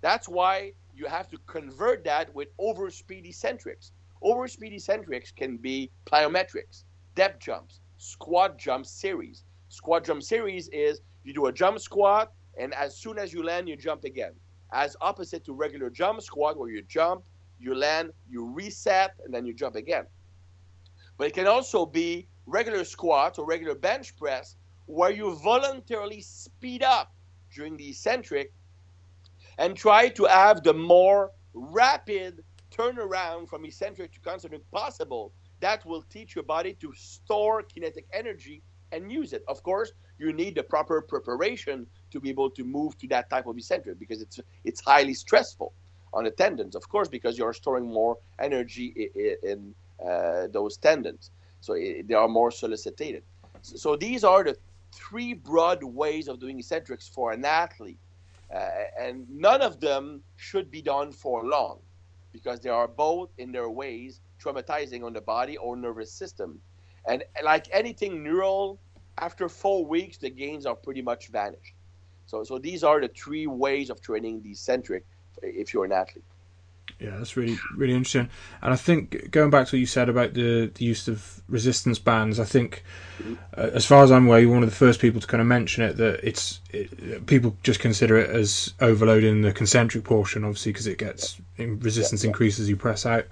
That's why you have to convert that with overspeed eccentrics. Overspeed eccentrics can be plyometrics, depth jumps, squat jump series. Squat jump series is you do a jump squat, and as soon as you land, you jump again. As opposite to regular jump squat, where you jump, you land, you reset, and then you jump again. But it can also be regular squats or regular bench press, where you voluntarily speed up during the eccentric and try to have the more rapid turnaround from eccentric to concentric possible. That will teach your body to store kinetic energy and use it. Of course, you need the proper preparation to be able to move to that type of eccentric, because it's highly stressful on the tendons, of course, because you're storing more energy in those tendons. so they are more solicited. So these are the three broad ways of doing eccentrics for an athlete, and none of them should be done for long, because they are both in their ways traumatizing on the body or nervous system. And like anything neural, after 4 weeks, the gains are pretty much vanished. So these are the three ways of training the eccentric if you're an athlete. Yeah, that's really, really interesting. And I think going back to what you said about the use of resistance bands, I think, as far as I'm aware, you're one of the first people to kind of mention it, that people just consider it as overloading the concentric portion, obviously, because it gets resistance increases as you press out.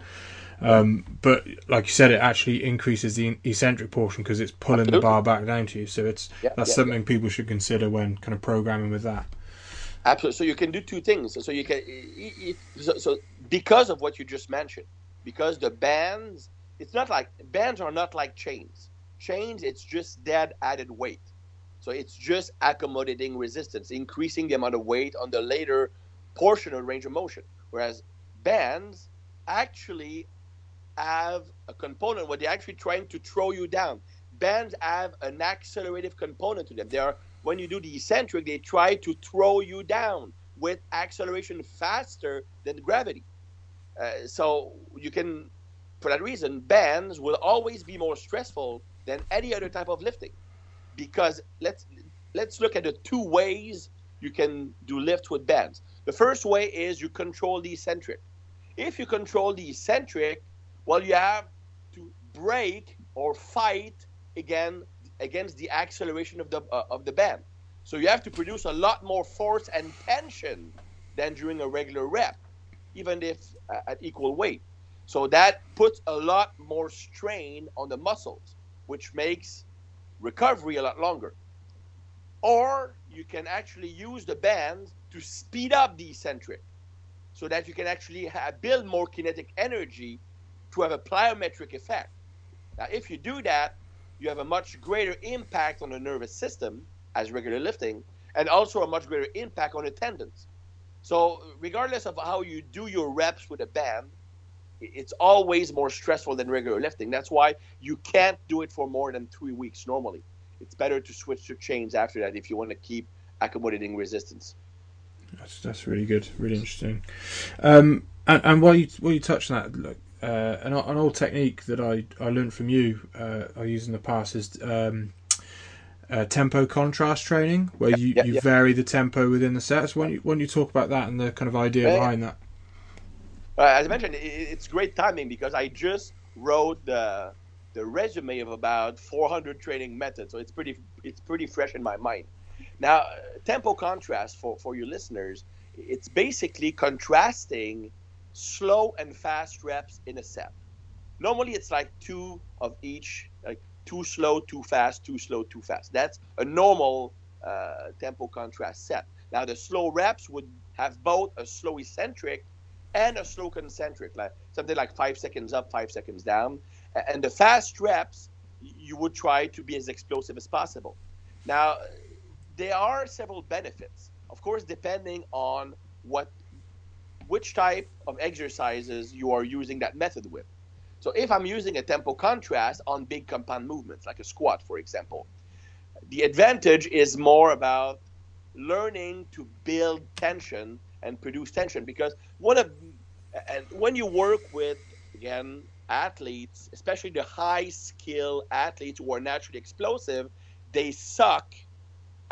But like you said, it actually increases the eccentric portion because it's pulling the bar back down to you. So that's something people should consider when kind of programming with that. Absolutely. So you can do two things. So you can, so because of what you just mentioned, because the bands, it's not like bands are not like chains. Chains, it's just dead added weight. So it's just accommodating resistance, increasing the amount of weight on the later portion of range of motion. Whereas bands actually have a component where they're actually trying to throw you down. Bands have an accelerative component to them. They are, when you do the eccentric, they try to throw you down with acceleration faster than gravity. So you can, for that reason, bands will always be more stressful than any other type of lifting, because let's look at the two ways you can do lifts with bands. The first way is you control the eccentric. If you control the eccentric, well, you have to break or fight against the acceleration of the band. So you have to produce a lot more force and tension than during a regular rep, even if at equal weight. So that puts a lot more strain on the muscles, which makes recovery a lot longer. Or you can actually use the band to speed up the eccentric, so that you can actually build more kinetic energy to have a plyometric effect. Now, if you do that, you have a much greater impact on the nervous system as regular lifting, and also a much greater impact on the tendons. So regardless of how you do your reps with a band, it's always more stressful than regular lifting. That's why you can't do it for more than 3 weeks normally. It's better to switch to chains after that if you want to keep accommodating resistance. That's really good, really interesting. And while you touched on that, look, an old technique that I learned from you, I used in the past, is tempo contrast training, where you vary the tempo within the sets. Why don't you talk about that and the kind of idea behind that? As I mentioned, it's great timing, because I just wrote the resume of about 400 training methods, so it's pretty fresh in my mind. Now, tempo contrast, for your listeners, it's basically contrasting slow and fast reps in a set. Normally, it's like two of each, like too slow, too fast, too slow, too fast. That's a normal tempo contrast set. Now, the slow reps would have both a slow eccentric and a slow concentric, like something like 5 seconds up, 5 seconds down. And the fast reps, you would try to be as explosive as possible. Now, there are several benefits, of course, depending on which type of exercises you are using that method with. So if I'm using a tempo contrast on big compound movements, like a squat, for example, the advantage is more about learning to build tension and produce tension, because when you work with, again, athletes, especially the high skill athletes who are naturally explosive, they suck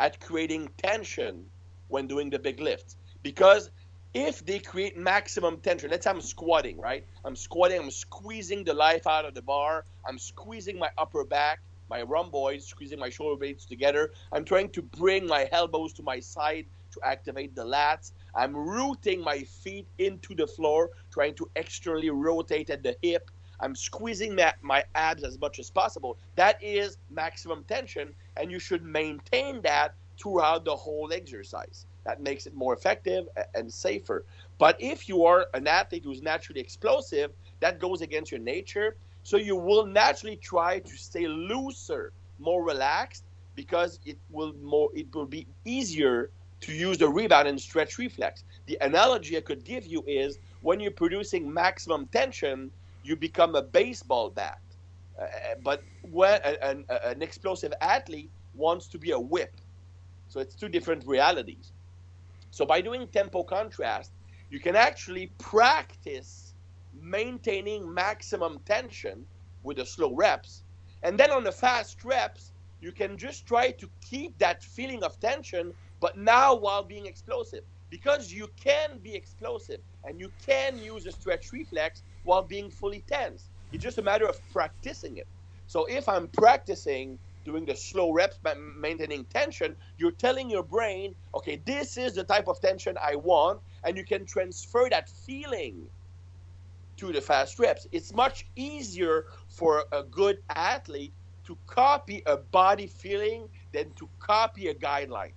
at creating tension when doing the big lifts. Because if they create maximum tension, let's say I'm squatting, right? I'm squatting, I'm squeezing the life out of the bar, I'm squeezing my upper back, my rhomboids, squeezing my shoulder blades together, I'm trying to bring my elbows to my side to activate the lats, I'm rooting my feet into the floor, trying to externally rotate at the hip, I'm squeezing my abs as much as possible. That is maximum tension, and you should maintain that throughout the whole exercise. That makes it more effective and safer. But if you are an athlete who's naturally explosive, that goes against your nature, so you will naturally try to stay looser, more relaxed, because it will be easier to use the rebound and stretch reflex. The analogy I could give you is when you're producing maximum tension, you become a baseball bat. But where an explosive athlete wants to be a whip. So it's two different realities. So by doing tempo contrast, you can actually practice maintaining maximum tension with the slow reps. And then on the fast reps, you can just try to keep that feeling of tension, but now while being explosive. Because you can be explosive and you can use a stretch reflex while being fully tense. It's just a matter of practicing it. So if I'm practicing doing the slow reps, maintaining tension, you're telling your brain, okay, this is the type of tension I want, and you can transfer that feeling to the fast reps. It's much easier for a good athlete to copy a body feeling than to copy a guideline.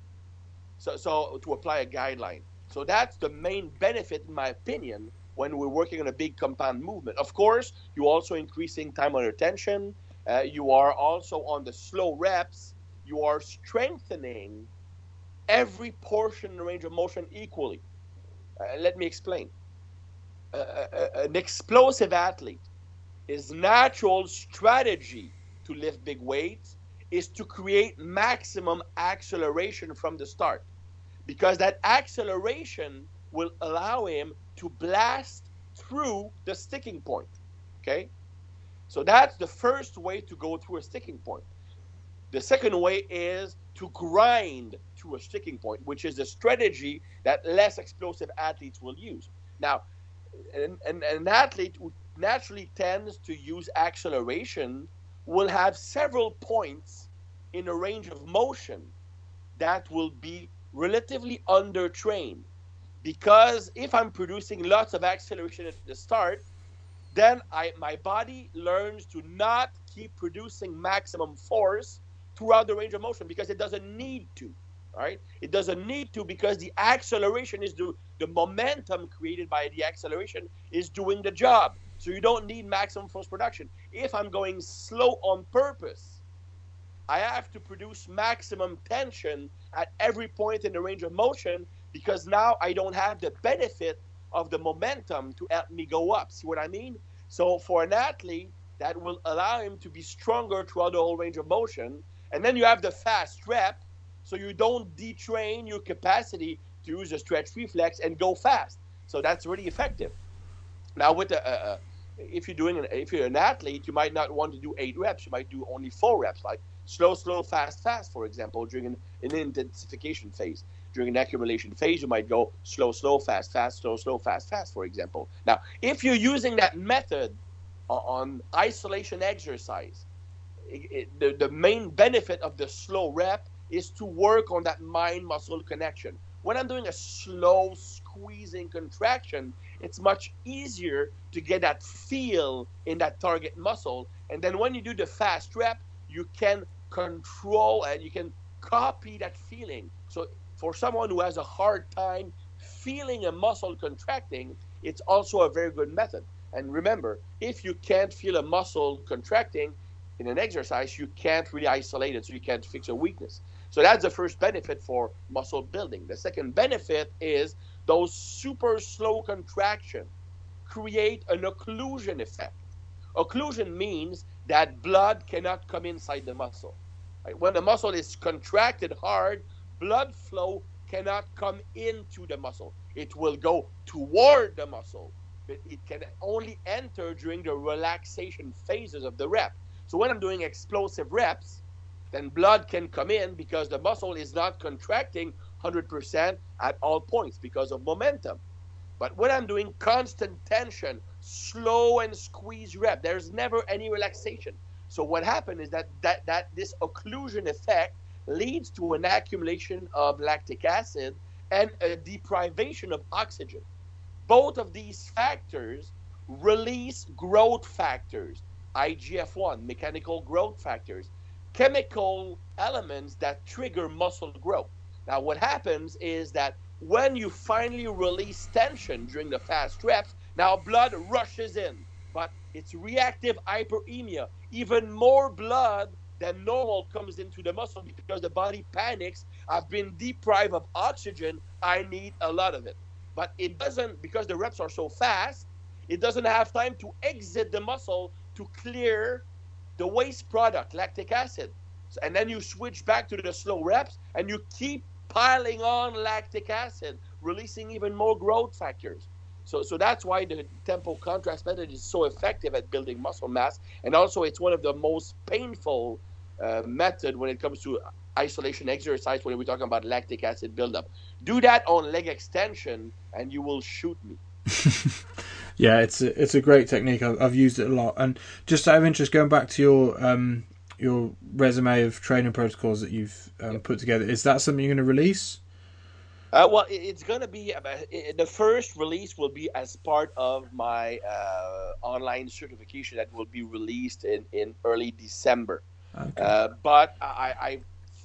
So to apply a guideline. So that's the main benefit, in my opinion, when we're working on a big compound movement. Of course, you're also increasing time under tension. You are also on the slow reps. You are strengthening every portion and range of motion equally. Let me explain. An explosive athlete, his natural strategy to lift big weights is to create maximum acceleration from the start, because that acceleration will allow him to blast through the sticking point, okay? So that's the first way to go through a sticking point. The second way is to grind to a sticking point, which is the strategy that less explosive athletes will use. Now, an athlete who naturally tends to use acceleration will have several points in a range of motion that will be relatively undertrained. Because if I'm producing lots of acceleration at the start, then my body learns to not keep producing maximum force throughout the range of motion, because it doesn't need to, all right? It doesn't need to, because the acceleration is the momentum created by the acceleration is doing the job. So you don't need maximum force production. If I'm going slow on purpose, I have to produce maximum tension at every point in the range of motion, because now I don't have the benefit of the momentum to help me go up. See what I mean? So for an athlete, that will allow him to be stronger throughout the whole range of motion. And then you have the fast rep, so you don't detrain your capacity to use a stretch reflex and go fast. So that's really effective. Now, with if you're an athlete, you might not want to do 8 reps. You might do only 4 reps, like slow, slow, fast, fast, for example, during an intensification phase. During an accumulation phase, you might go slow, slow, fast, fast, slow, slow, fast, fast, for example. Now, if you're using that method on isolation exercise, the main benefit of the slow rep is to work on that mind-muscle connection. When I'm doing a slow squeezing contraction, it's much easier to get that feel in that target muscle. And then when you do the fast rep, you can control and you can copy that feeling. So for someone who has a hard time feeling a muscle contracting, it's also a very good method. And remember, if you can't feel a muscle contracting in an exercise, you can't really isolate it, so you can't fix a weakness. So that's the first benefit for muscle building. The second benefit is those super slow contractions create an occlusion effect. Occlusion means that blood cannot come inside the muscle. Right? When the muscle is contracted hard, blood flow cannot come into the muscle. It will go toward the muscle, but it can only enter during the relaxation phases of the rep. So when I'm doing explosive reps, then blood can come in because the muscle is not contracting 100% at all points because of momentum. But when I'm doing constant tension, slow and squeeze rep, there's never any relaxation. So what happened is that this occlusion effect leads to an accumulation of lactic acid and a deprivation of oxygen. Both of these factors release growth factors, IGF-1, mechanical growth factors, chemical elements that trigger muscle growth. Now, what happens is that when you finally release tension during the fast reps, now blood rushes in, but it's reactive hyperemia. Even more blood than normal comes into the muscle because the body panics. I've been deprived of oxygen. I need a lot of it. But it doesn't, because the reps are so fast, it doesn't have time to exit the muscle to clear the waste product, lactic acid, and then you switch back to the slow reps and you keep piling on lactic acid, releasing even more growth factors. So that's why the tempo contrast method is so effective at building muscle mass, and also it's one of the most painful method when it comes to isolation exercise when we're talking about lactic acid buildup. Do that on leg extension and you will shoot me. Yeah, it's a great technique. I've used it a lot. And just out of interest, going back to your resume of training protocols that you've put together, is that something you're going to release? Well, it's going to be the first release will be as part of my online certification that will be released in early December. Okay. But I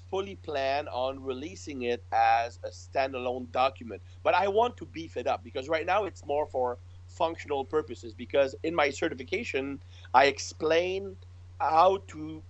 fully plan on releasing it as a standalone document. But I want to beef it up because right now it's more for functional purposes, because in my certification, I explain how to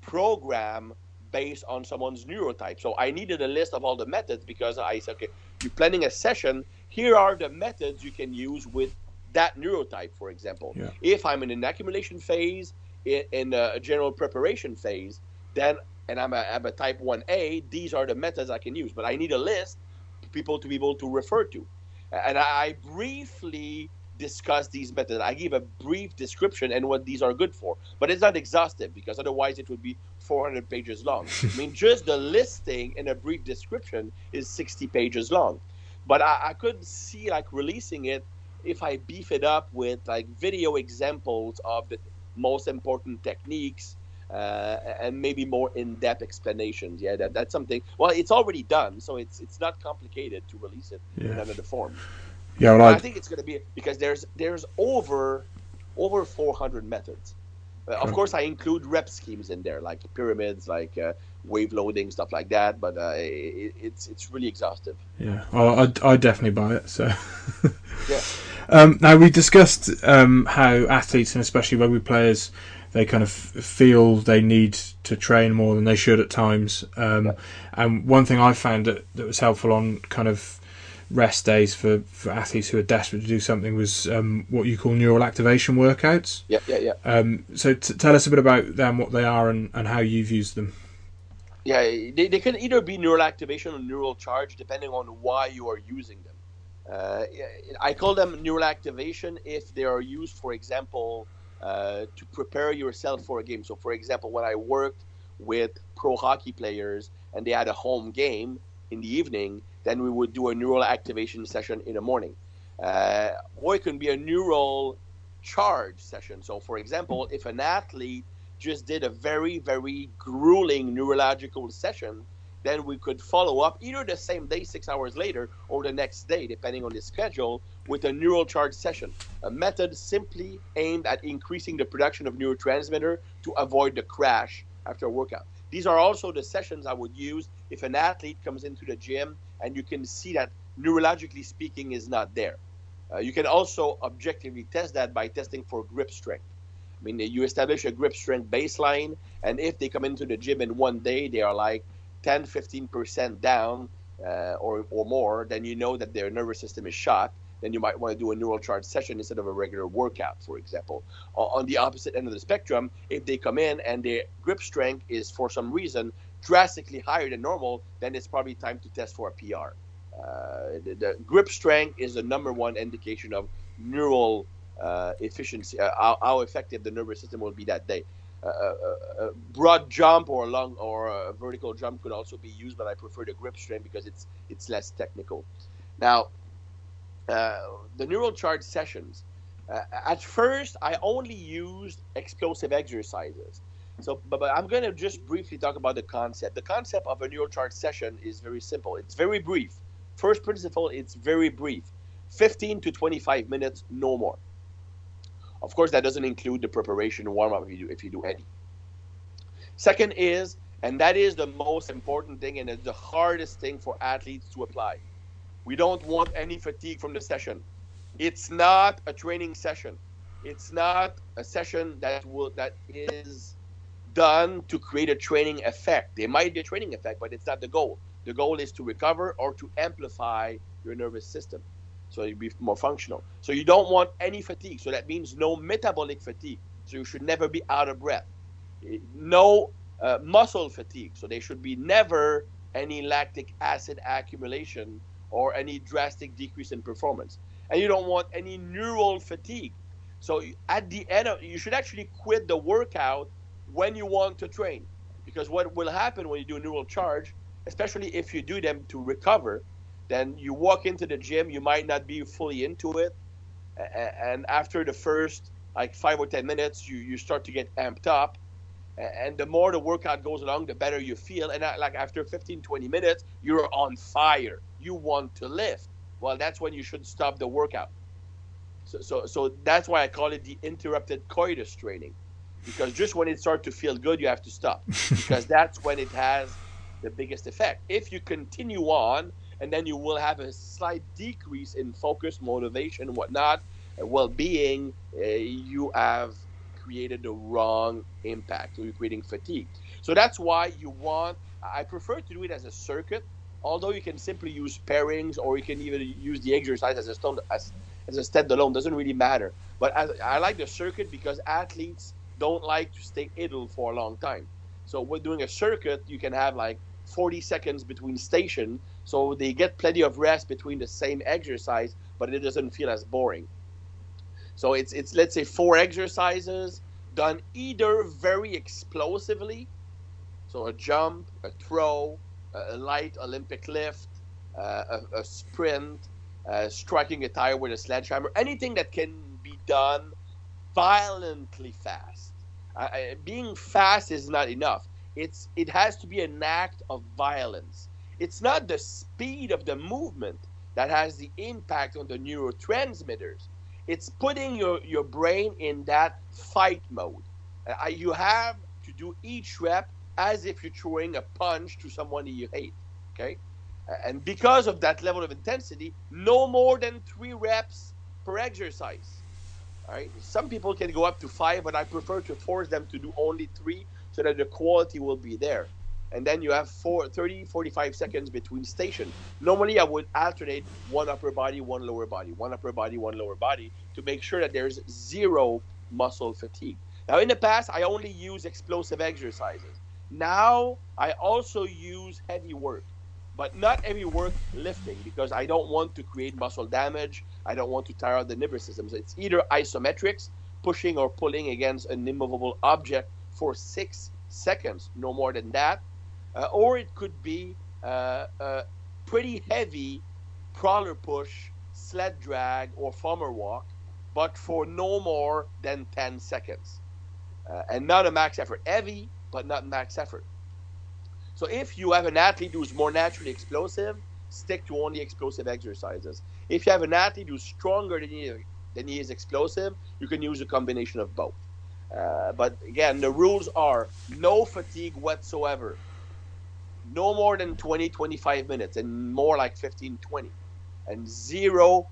program based on someone's neurotype. So I needed a list of all the methods because I said, okay, you're planning a session, here are the methods you can use with that neurotype, for example. Yeah. If I'm in an accumulation phase, in a general preparation phase, then, and I'm a type 1A, these are the methods I can use. But I need a list for people to be able to refer to. And I briefly discuss these methods. I give a brief description and what these are good for. But it's not exhaustive because otherwise it would be 400 pages long. I mean, just the listing and a brief description is 60 pages long. But I could see like releasing it if I beef it up with like video examples of the most important techniques and maybe more in-depth explanations. Yeah, that's something. Well, it's already done, so it's not complicated to release it in another form. Yeah, well, I think it's going to be because there's over 400 methods. Of course, I include rep schemes in there, like pyramids, like wave loading, stuff like that. But it's really exhaustive. Yeah, well, I definitely buy it. So yeah. Now we discussed how athletes and especially rugby players, they kind of feel they need to train more than they should at times. And one thing I found that was helpful on kind of rest days for athletes who are desperate to do something was what you call neural activation workouts. Yeah. So tell us a bit about them, what they are and how you've used them. Yeah, they can either be neural activation or neural charge depending on why you are using them. I call them neural activation if they are used, for example, to prepare yourself for a game. So, for example, when I worked with pro hockey players and they had a home game in the evening, then we would do a neural activation session in the morning. Or it can be a neural charge session. So, for example, if an athlete just did a very, very grueling neurological session, then we could follow up either the same day, 6 hours later, or the next day, depending on the schedule, with a neural charge session, a method simply aimed at increasing the production of neurotransmitter to avoid the crash after a workout. These are also the sessions I would use if an athlete comes into the gym and you can see that neurologically speaking is not there. You can also objectively test that by testing for grip strength. I mean, you establish a grip strength baseline, and if they come into the gym in one day, they are like 10-15% down or more, then you know that their nervous system is shot. Then you might want to do a neural charge session instead of a regular workout, for example. On the opposite end of the spectrum, if they come in and their grip strength is for some reason drastically higher than normal, then it's probably time to test for a PR. The grip strength is the number one indication of neural efficiency, how effective the nervous system will be that day. A broad jump or a long or a vertical jump could also be used, but I prefer the grip strength because it's less technical. Now, the neural charge sessions. At first, I only used explosive exercises. So, but I'm going to just briefly talk about the concept. The concept of a neural charge session is very simple. It's very brief. First principle, it's very brief. 15 to 25 minutes, no more. Of course, that doesn't include the preparation warm-up if you do any. Second is, and that is the most important thing, and it's the hardest thing for athletes to apply. We don't want any fatigue from the session. It's not a training session. It's not a session that is done to create a training effect. There might be a training effect, but it's not the goal. The goal is to recover or to amplify your nervous system. So you'd be more functional. So you don't want any fatigue. So that means no metabolic fatigue. So you should never be out of breath. no muscle fatigue. So there should be never any lactic acid accumulation or any drastic decrease in performance. And you don't want any neural fatigue. So at the end of, you should actually quit the workout when you want to train, because what will happen when you do neural charge, especially if you do them to recover, then you walk into the gym, you might not be fully into it. And after the first like 5 or 10 minutes, you start to get amped up. And the more the workout goes along, the better you feel. And like after 15, 20 minutes, you're on fire. You want to lift. Well, that's when you should stop the workout. So that's why I call it the interrupted coitus training, because just when it starts to feel good, you have to stop, because that's when it has the biggest effect. If you continue on, and then you will have a slight decrease in focus, motivation, whatnot, well-being, you have created the wrong impact. So you're creating fatigue. So that's why you want, I prefer to do it as a circuit, although you can simply use pairings, or you can even use the exercise as a standalone, doesn't really matter. But I like the circuit because athletes don't like to stay idle for a long time. So with doing a circuit, you can have like 40 seconds between stations, so they get plenty of rest between the same exercise, but it doesn't feel as boring. So it's let's say 4 exercises done either very explosively, so a jump, a throw, a light Olympic lift, a sprint, striking a tire with a sledgehammer, anything that can be done violently fast. Being fast is not enough. It has to be an act of violence. It's not the speed of the movement that has the impact on the neurotransmitters. It's putting your brain in that fight mode. You have to do each rep as if you're throwing a punch to someone you hate, okay? And because of that level of intensity, no more than 3 reps per exercise, all right? Some people can go up to 5, but I prefer to force them to do only 3 so that the quality will be there. And then you have 30, 45 seconds between stations. Normally, I would alternate 1 upper body, 1 lower body to make sure that there's 0 muscle fatigue. Now, in the past, I only use explosive exercises. Now, I also use heavy work, but not heavy work lifting, because I don't want to create muscle damage. I don't want to tire out the nervous system. So it's either isometrics, pushing or pulling against an immovable object for 6 seconds, no more than that. Or it could be a pretty heavy crawler push, sled drag, or farmer walk, but for no more than 10 seconds. And not a max effort. Heavy, but not max effort. So if you have an athlete who's more naturally explosive, stick to only explosive exercises. If you have an athlete who's stronger than he is explosive, you can use a combination of both. But again, the rules are no fatigue whatsoever. No more than 20, 25 minutes, and more like 15, 20. And 0,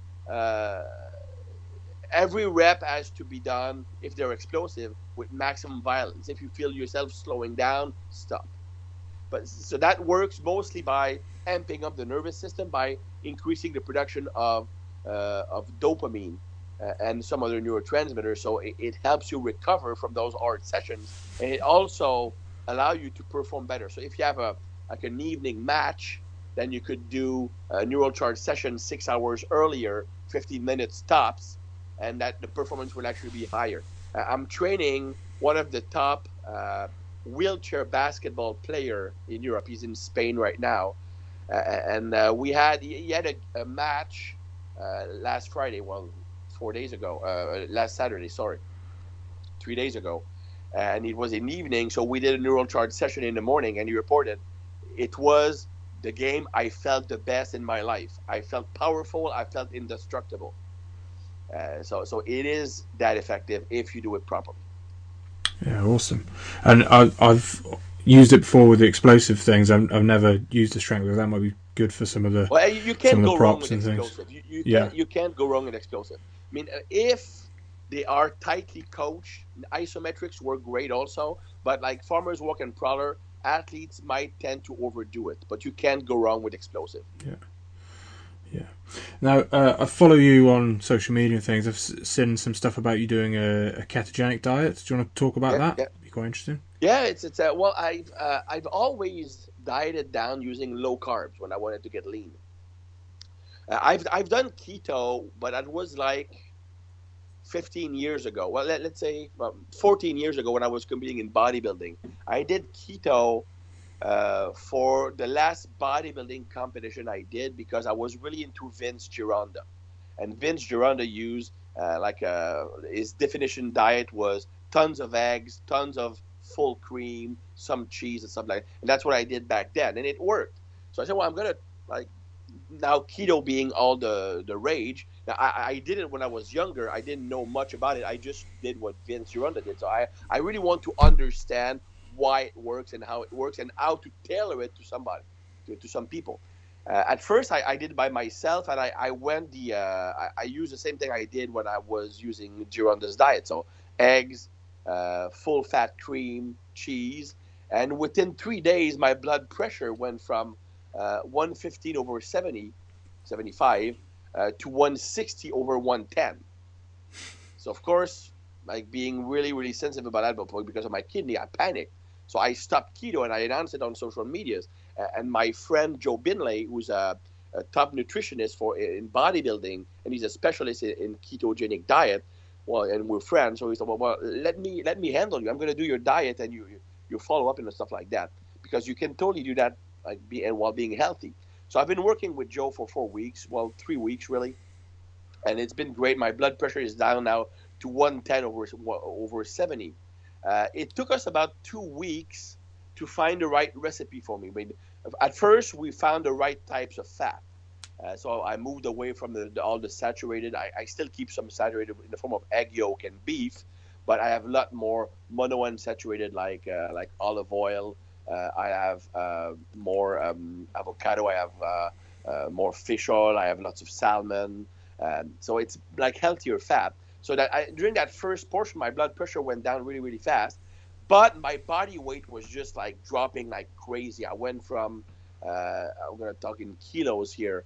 every rep has to be done, if they're explosive, with maximum violence. If you feel yourself slowing down, stop. But so that works mostly by amping up the nervous system, by increasing the production of dopamine and some other neurotransmitters. So it helps you recover from those hard sessions, and it also allows you to perform better. So if you have an evening match, then you could do a neural charge session 6 hours earlier, 15 minutes tops, and that the performance will actually be higher. I'm training one of the top wheelchair basketball player in Europe. He's in Spain right now. He had a match last Friday, well, 4 days ago, last Saturday, sorry, 3 days ago. And it was in the evening, so we did a neural charge session in the morning, and he reported, it was the game I felt the best in my life. I felt powerful. I felt indestructible. So it is that effective if you do it properly. Yeah, awesome. And I've used it before with the explosive things. I've never used the strength, because that might be good for some of the props and things. Well, you can't go wrong with explosive. You can't go wrong with explosive. I mean, if they are tightly coached, isometrics work great also, but like farmer's walk and crawler, athletes might tend to overdo it, but you can't go wrong with explosive. Yeah. Now, I follow you on social media and things. I've seen some stuff about you doing a ketogenic diet. Do you want to talk about that? Yeah. It'd be quite interesting. Yeah, it's well, I've always dieted down using low carbs when I wanted to get lean. I've done keto, but it was like 15 years ago. Well, let's say 14 years ago when I was competing in bodybuilding. I did keto for the last bodybuilding competition I did because I was really into Vince Gironda. And Vince Gironda used his definition diet was tons of eggs, tons of full cream, some cheese and stuff like that. And that's what I did back then. And it worked. So I said, well, I'm going to now keto being all the rage. Now, I did it when I was younger. I didn't know much about it. I just did what Vince Gironda did. So I really want to understand why it works and how it works and how to tailor it to somebody, to some people. At first, I did it by myself, and I used the same thing I did when I was using Gironda's diet. So eggs, full-fat cream, cheese. And within 3 days, my blood pressure went from 115 over 70, 75, to 160 over 110. So, of course, being really, really sensitive about that because of my kidney, I panicked. So I stopped keto, and I announced it on social medias. And my friend Joe Binley, who's a top nutritionist in bodybuilding, and he's a specialist in ketogenic diet, well, and we're friends, so he said, well, let me handle you. I'm going to do your diet, and you follow up and stuff like that, because you can totally do that while being healthy. So I've been working with Joe for 4 weeks, well, 3 weeks really, and it's been great. My blood pressure is down now to 110 over 70. It took us about 2 weeks to find the right recipe for me. I mean, at first, we found the right types of fat. So I moved away from all the saturated. I still keep some saturated in the form of egg yolk and beef, but I have a lot more monounsaturated like olive oil. I have more avocado. I have more fish oil. I have lots of salmon. So it's healthier fat. So that during that first portion, my blood pressure went down really, really fast. But my body weight was just dropping like crazy. I went from, I'm going to talk in kilos here.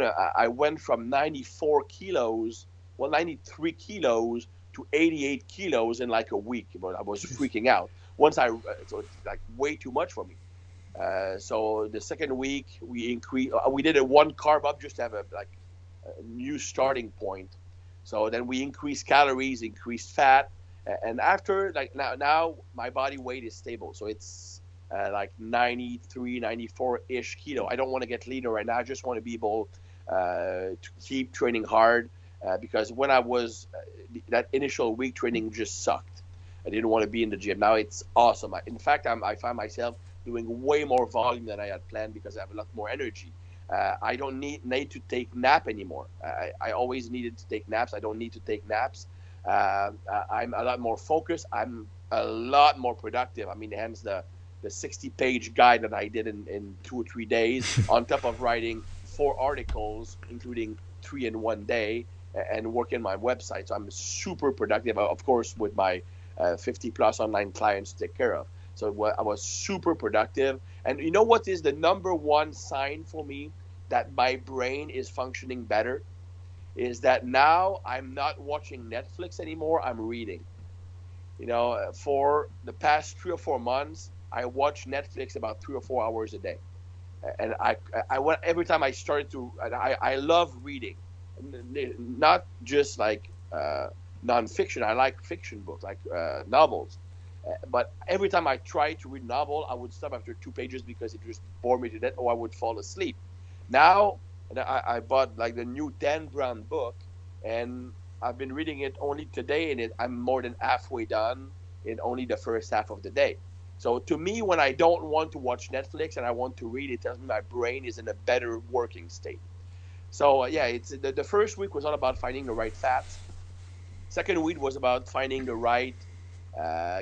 I went from 94 kilos, well, 93 kilos to 88 kilos in a week. But I was freaking out. So it's way too much for me. So the second week we did a one carb up just to have a new starting point. So then we increased calories, increased fat, and after now my body weight is stable, so it's 93, 94-ish kilo. I don't want to get leaner right now. I just want to be able to keep training hard because when I was that initial week, training just sucked. I didn't want to be in the gym. Now it's awesome. In fact, I find myself doing way more volume than I had planned because I have a lot more energy. I don't need to take nap anymore. I always needed to take naps. I don't need to take naps. I'm a lot more focused. I'm a lot more productive. I mean, hence the 60-page guide that I did in 2 or 3 days on top of writing 4 articles, including 3 in 1 day, and working my website. So I'm super productive, of course, with my 50-plus online clients to take care of. So I was super productive. And you know what is the number one sign for me that my brain is functioning better? Is that now I'm not watching Netflix anymore, I'm reading. You know, for the past 3 or 4 months, I watched Netflix about 3 or 4 hours a day. And I every time I started to, I love reading. Not just nonfiction, I like fiction books, novels. But every time I tried to read a novel, I would stop after 2 pages because it just bored me to death, or I would fall asleep. Now, I bought the new Dan Brown book, and I've been reading it only today, and I'm more than halfway done in only the first half of the day. So to me, when I don't want to watch Netflix and I want to read, it tells me my brain is in a better working state. So yeah, it's the first week was all about finding the right fats. Second week was about finding the right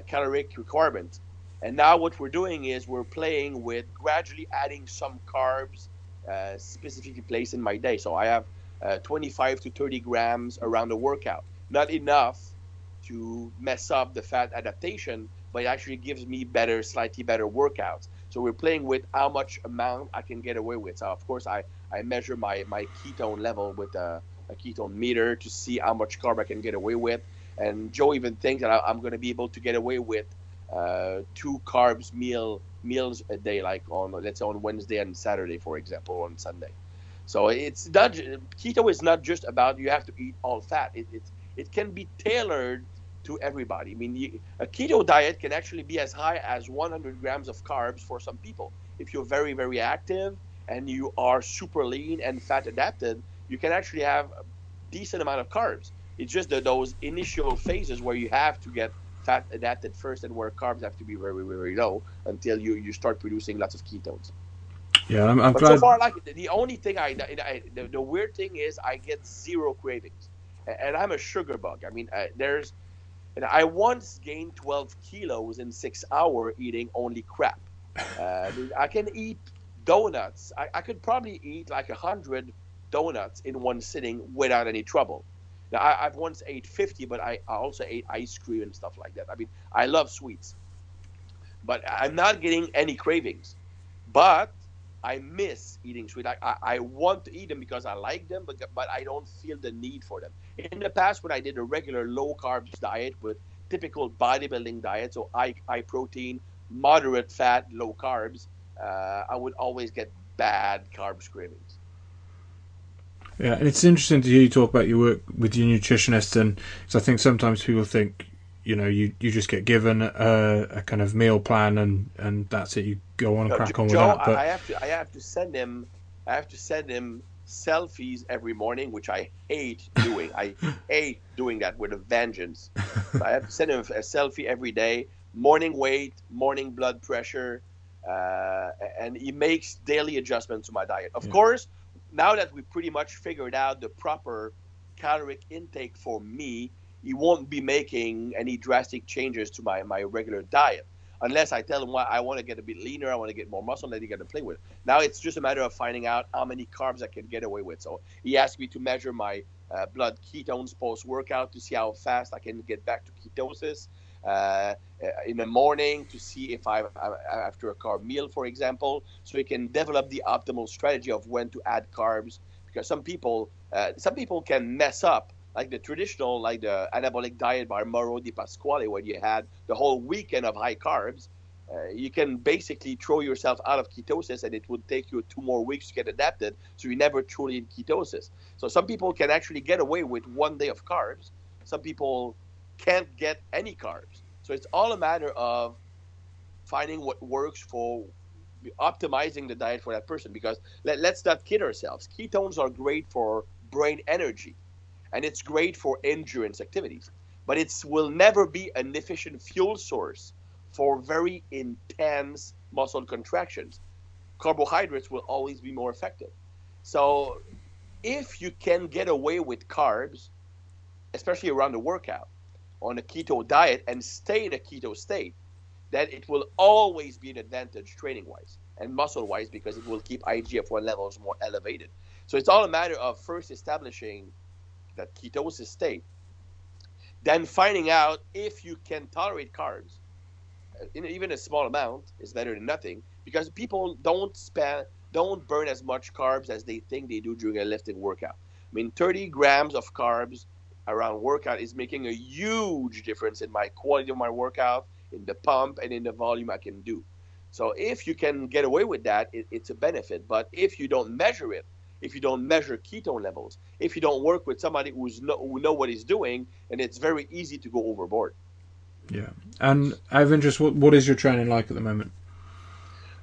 caloric requirement, and now what we're doing is we're playing with gradually adding some carbs specifically placed in my day. So I have 25 to 30 grams around the workout, not enough to mess up the fat adaptation, but it actually gives me slightly better workouts. So we're playing with how much amount I can get away with. So of course I measure my ketone level with a ketone meter to see how much carb I can get away with. And Joe even thinks that I'm going to be able to get away with two carbs meals a day, like on, let's say, on Wednesday and Saturday, for example, or on Sunday. So it's not, keto is not just about you have to eat all fat. It can be tailored to everybody. I mean, a keto diet can actually be as high as 100 grams of carbs for some people. If you're very, very active and you are super lean and fat adapted, you can actually have a decent amount of carbs. It's just that those initial phases where you have to get fat adapted first and where carbs have to be very, very low until you start producing lots of ketones. Yeah, I'm glad. So far, like, the only thing the weird thing is I get zero cravings, and I'm a sugar bug. I mean, I once gained 12 kilos in 6 hours eating only crap. I can eat donuts. I could probably eat like 100 donuts in one sitting without any trouble. Now, I've once ate 50, but I also ate ice cream and stuff like that. I mean, I love sweets, but I'm not getting any cravings. But I miss eating sweet. I want to eat them because I like them, but I don't feel the need for them. In the past, when I did a regular low-carb diet with typical bodybuilding diet, so high protein, moderate fat, low carbs, I would always get bad carbs cravings. Yeah, and it's interesting to hear you talk about your work with your nutritionist, and because I think sometimes people think, you know, you just get given a kind of meal plan and that's it. You go on and crack on with that. But I have to send him selfies every morning, which I hate doing. I hate doing that with a vengeance. So I have to send him a selfie every day, morning weight, morning blood pressure, and he makes daily adjustments to my diet. Of course, now that we pretty much figured out the proper caloric intake for me, he won't be making any drastic changes to my regular diet unless I tell him, well, I want to get a bit leaner, I want to get more muscle, then he got to play with it. Now it's just a matter of finding out how many carbs I can get away with. So he asked me to measure my blood ketones post-workout to see how fast I can get back to ketosis in the morning, to see if after a carb meal, for example, so he can develop the optimal strategy of when to add carbs, because some people can mess up like the traditional, like the anabolic diet by Mauro Di Pasquale, where you had the whole weekend of high carbs. You can basically throw yourself out of ketosis, and it would take you 2 more weeks to get adapted, so you're never truly in ketosis. So some people can actually get away with 1 day of carbs. Some people can't get any carbs. So it's all a matter of finding what works for optimizing the diet for that person, because let's not kid ourselves. Ketones are great for brain energy, and it's great for endurance activities, but it will never be an efficient fuel source for very intense muscle contractions. Carbohydrates will always be more effective. So if you can get away with carbs, especially around the workout, on a keto diet and stay in a keto state, then it will always be an advantage training-wise and muscle-wise, because it will keep IGF-1 levels more elevated. So it's all a matter of first establishing that ketosis state, then finding out if you can tolerate carbs. Even a small amount is better than nothing, because people don't burn as much carbs as they think they do during a lifting workout. I mean, 30 grams of carbs around workout is making a huge difference in my quality of my workout, in the pump, and in the volume I can do. So if you can get away with that, it's a benefit. But if you don't measure it, if you don't measure ketone levels, if you don't work with somebody who knows what he's doing, and it's very easy to go overboard. Yeah. And I have interest, what is your training like at the moment?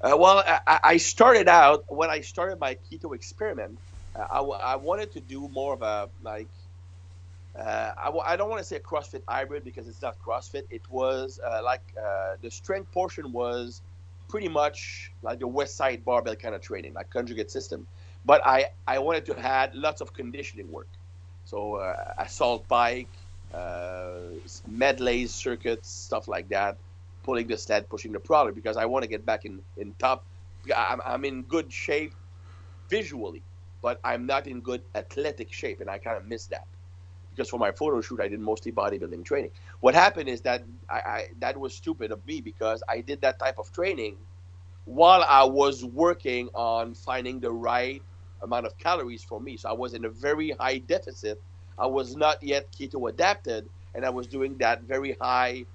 Well, I started out, when I started my keto experiment, I wanted to do more of a, like, I don't want to say a CrossFit hybrid, because it's not CrossFit. It was the strength portion was pretty much like the Westside Barbell kind of training, like conjugate system. But I wanted to add lots of conditioning work. So assault bike, medleys, circuits, stuff like that, pulling the sled, pushing the product, because I want to get back in top. I'm in good shape visually, but I'm not in good athletic shape, and I kind of miss that. Because for my photo shoot, I did mostly bodybuilding training. What happened is that that was stupid of me, because I did that type of training while I was working on finding the right amount of calories for me. So I was in a very high deficit. I was not yet keto adapted, and I was doing that very high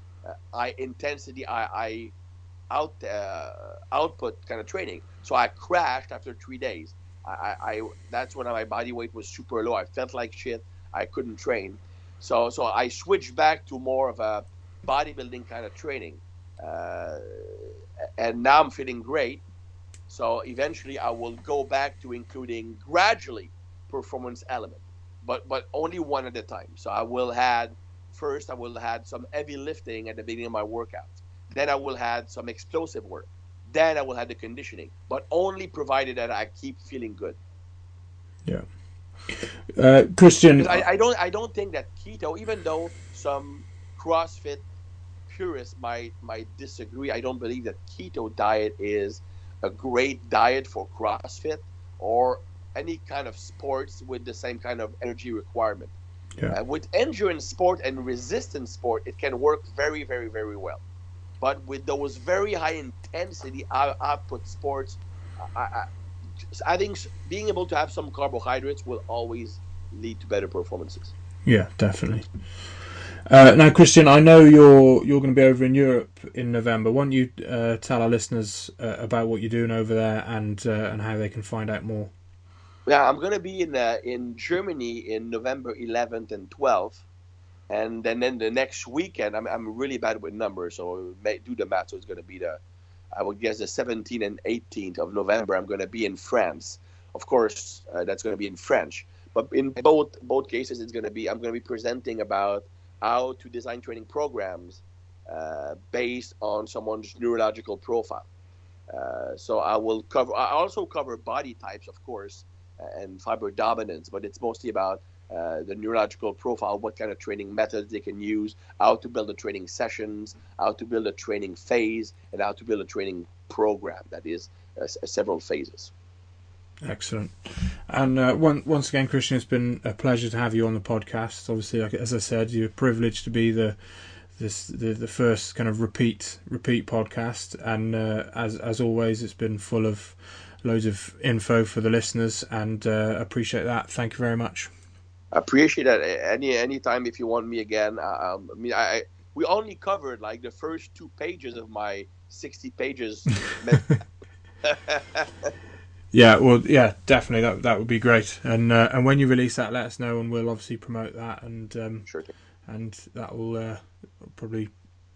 output kind of training. So I crashed after 3 days. I that's when my body weight was super low. I felt like shit. I couldn't train. So I switched back to more of a bodybuilding kind of training. And now I'm feeling great. So eventually I will go back to including gradually performance element, but only one at a time. So I will add, first I will add some heavy lifting at the beginning of my workout. Then I will add some explosive work. Then I will have the conditioning, but only provided that I keep feeling good. Yeah. Christian, I don't think that keto, even though some CrossFit purists might disagree, I don't believe that keto diet is a great diet for CrossFit or any kind of sports with the same kind of energy requirement. Yeah. With endurance sport and resistance sport, it can work very, very, very well. But with those very high intensity output sports, I think being able to have some carbohydrates will always lead to better performances. Yeah, definitely. Now, Christian, I know you're going to be over in Europe in November. Why don't you tell our listeners about what you're doing over there and how they can find out more? Yeah, I'm going to be in Germany in November 11th and 12th. And then the next weekend, I'm really bad with numbers, so do the math. So it's going to be I would guess the 17th and 18th of November. I'm going to be in France. Of course, that's going to be in French. But in both cases, it's going to be I'm going to be presenting about how to design training programs based on someone's neurological profile. So I also cover body types, of course, and fiber dominance, but it's mostly about the neurological profile, what kind of training methods they can use, how to build the training sessions, how to build a training phase, and how to build a training program that is several phases. Excellent. And once again, Christian, it's been a pleasure to have you on the podcast. Obviously, as I said, you're privileged to be the first kind of repeat podcast. And as always, it's been full of loads of info for the listeners, and appreciate that. Thank you very much. I appreciate that. Any time if you want me again. We only covered like the first 2 pages of my 60 pages. Yeah, well, yeah, definitely. That would be great. And when you release that, let us know, and we'll obviously promote that. And sure thing. And that will probably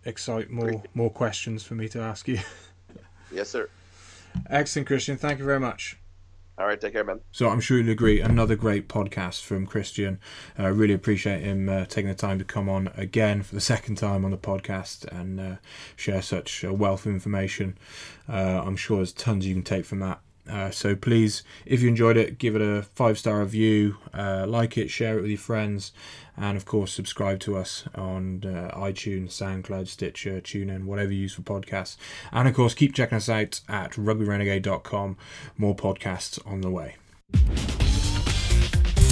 excite more questions for me to ask you. Yes, sir. Excellent, Christian. Thank you very much. All right, take care, man. So I'm sure you'll agree, another great podcast from Christian. Really appreciate him taking the time to come on again for the second time on the podcast and share such a wealth of information. I'm sure there's tons you can take from that. So please, if you enjoyed it, give it a 5-star review, like it, share it with your friends, and of course subscribe to us on iTunes, SoundCloud, Stitcher, TuneIn, whatever you use for podcasts. And of course, keep checking us out at RugbyRenegade.com. More podcasts on the way.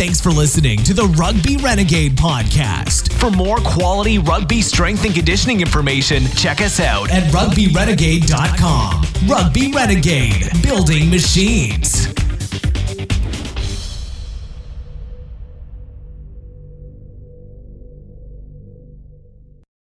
Thanks for listening to the Rugby Renegade podcast. For more quality rugby strength and conditioning information, check us out at RugbyRenegade.com. Rugby Renegade, building machines.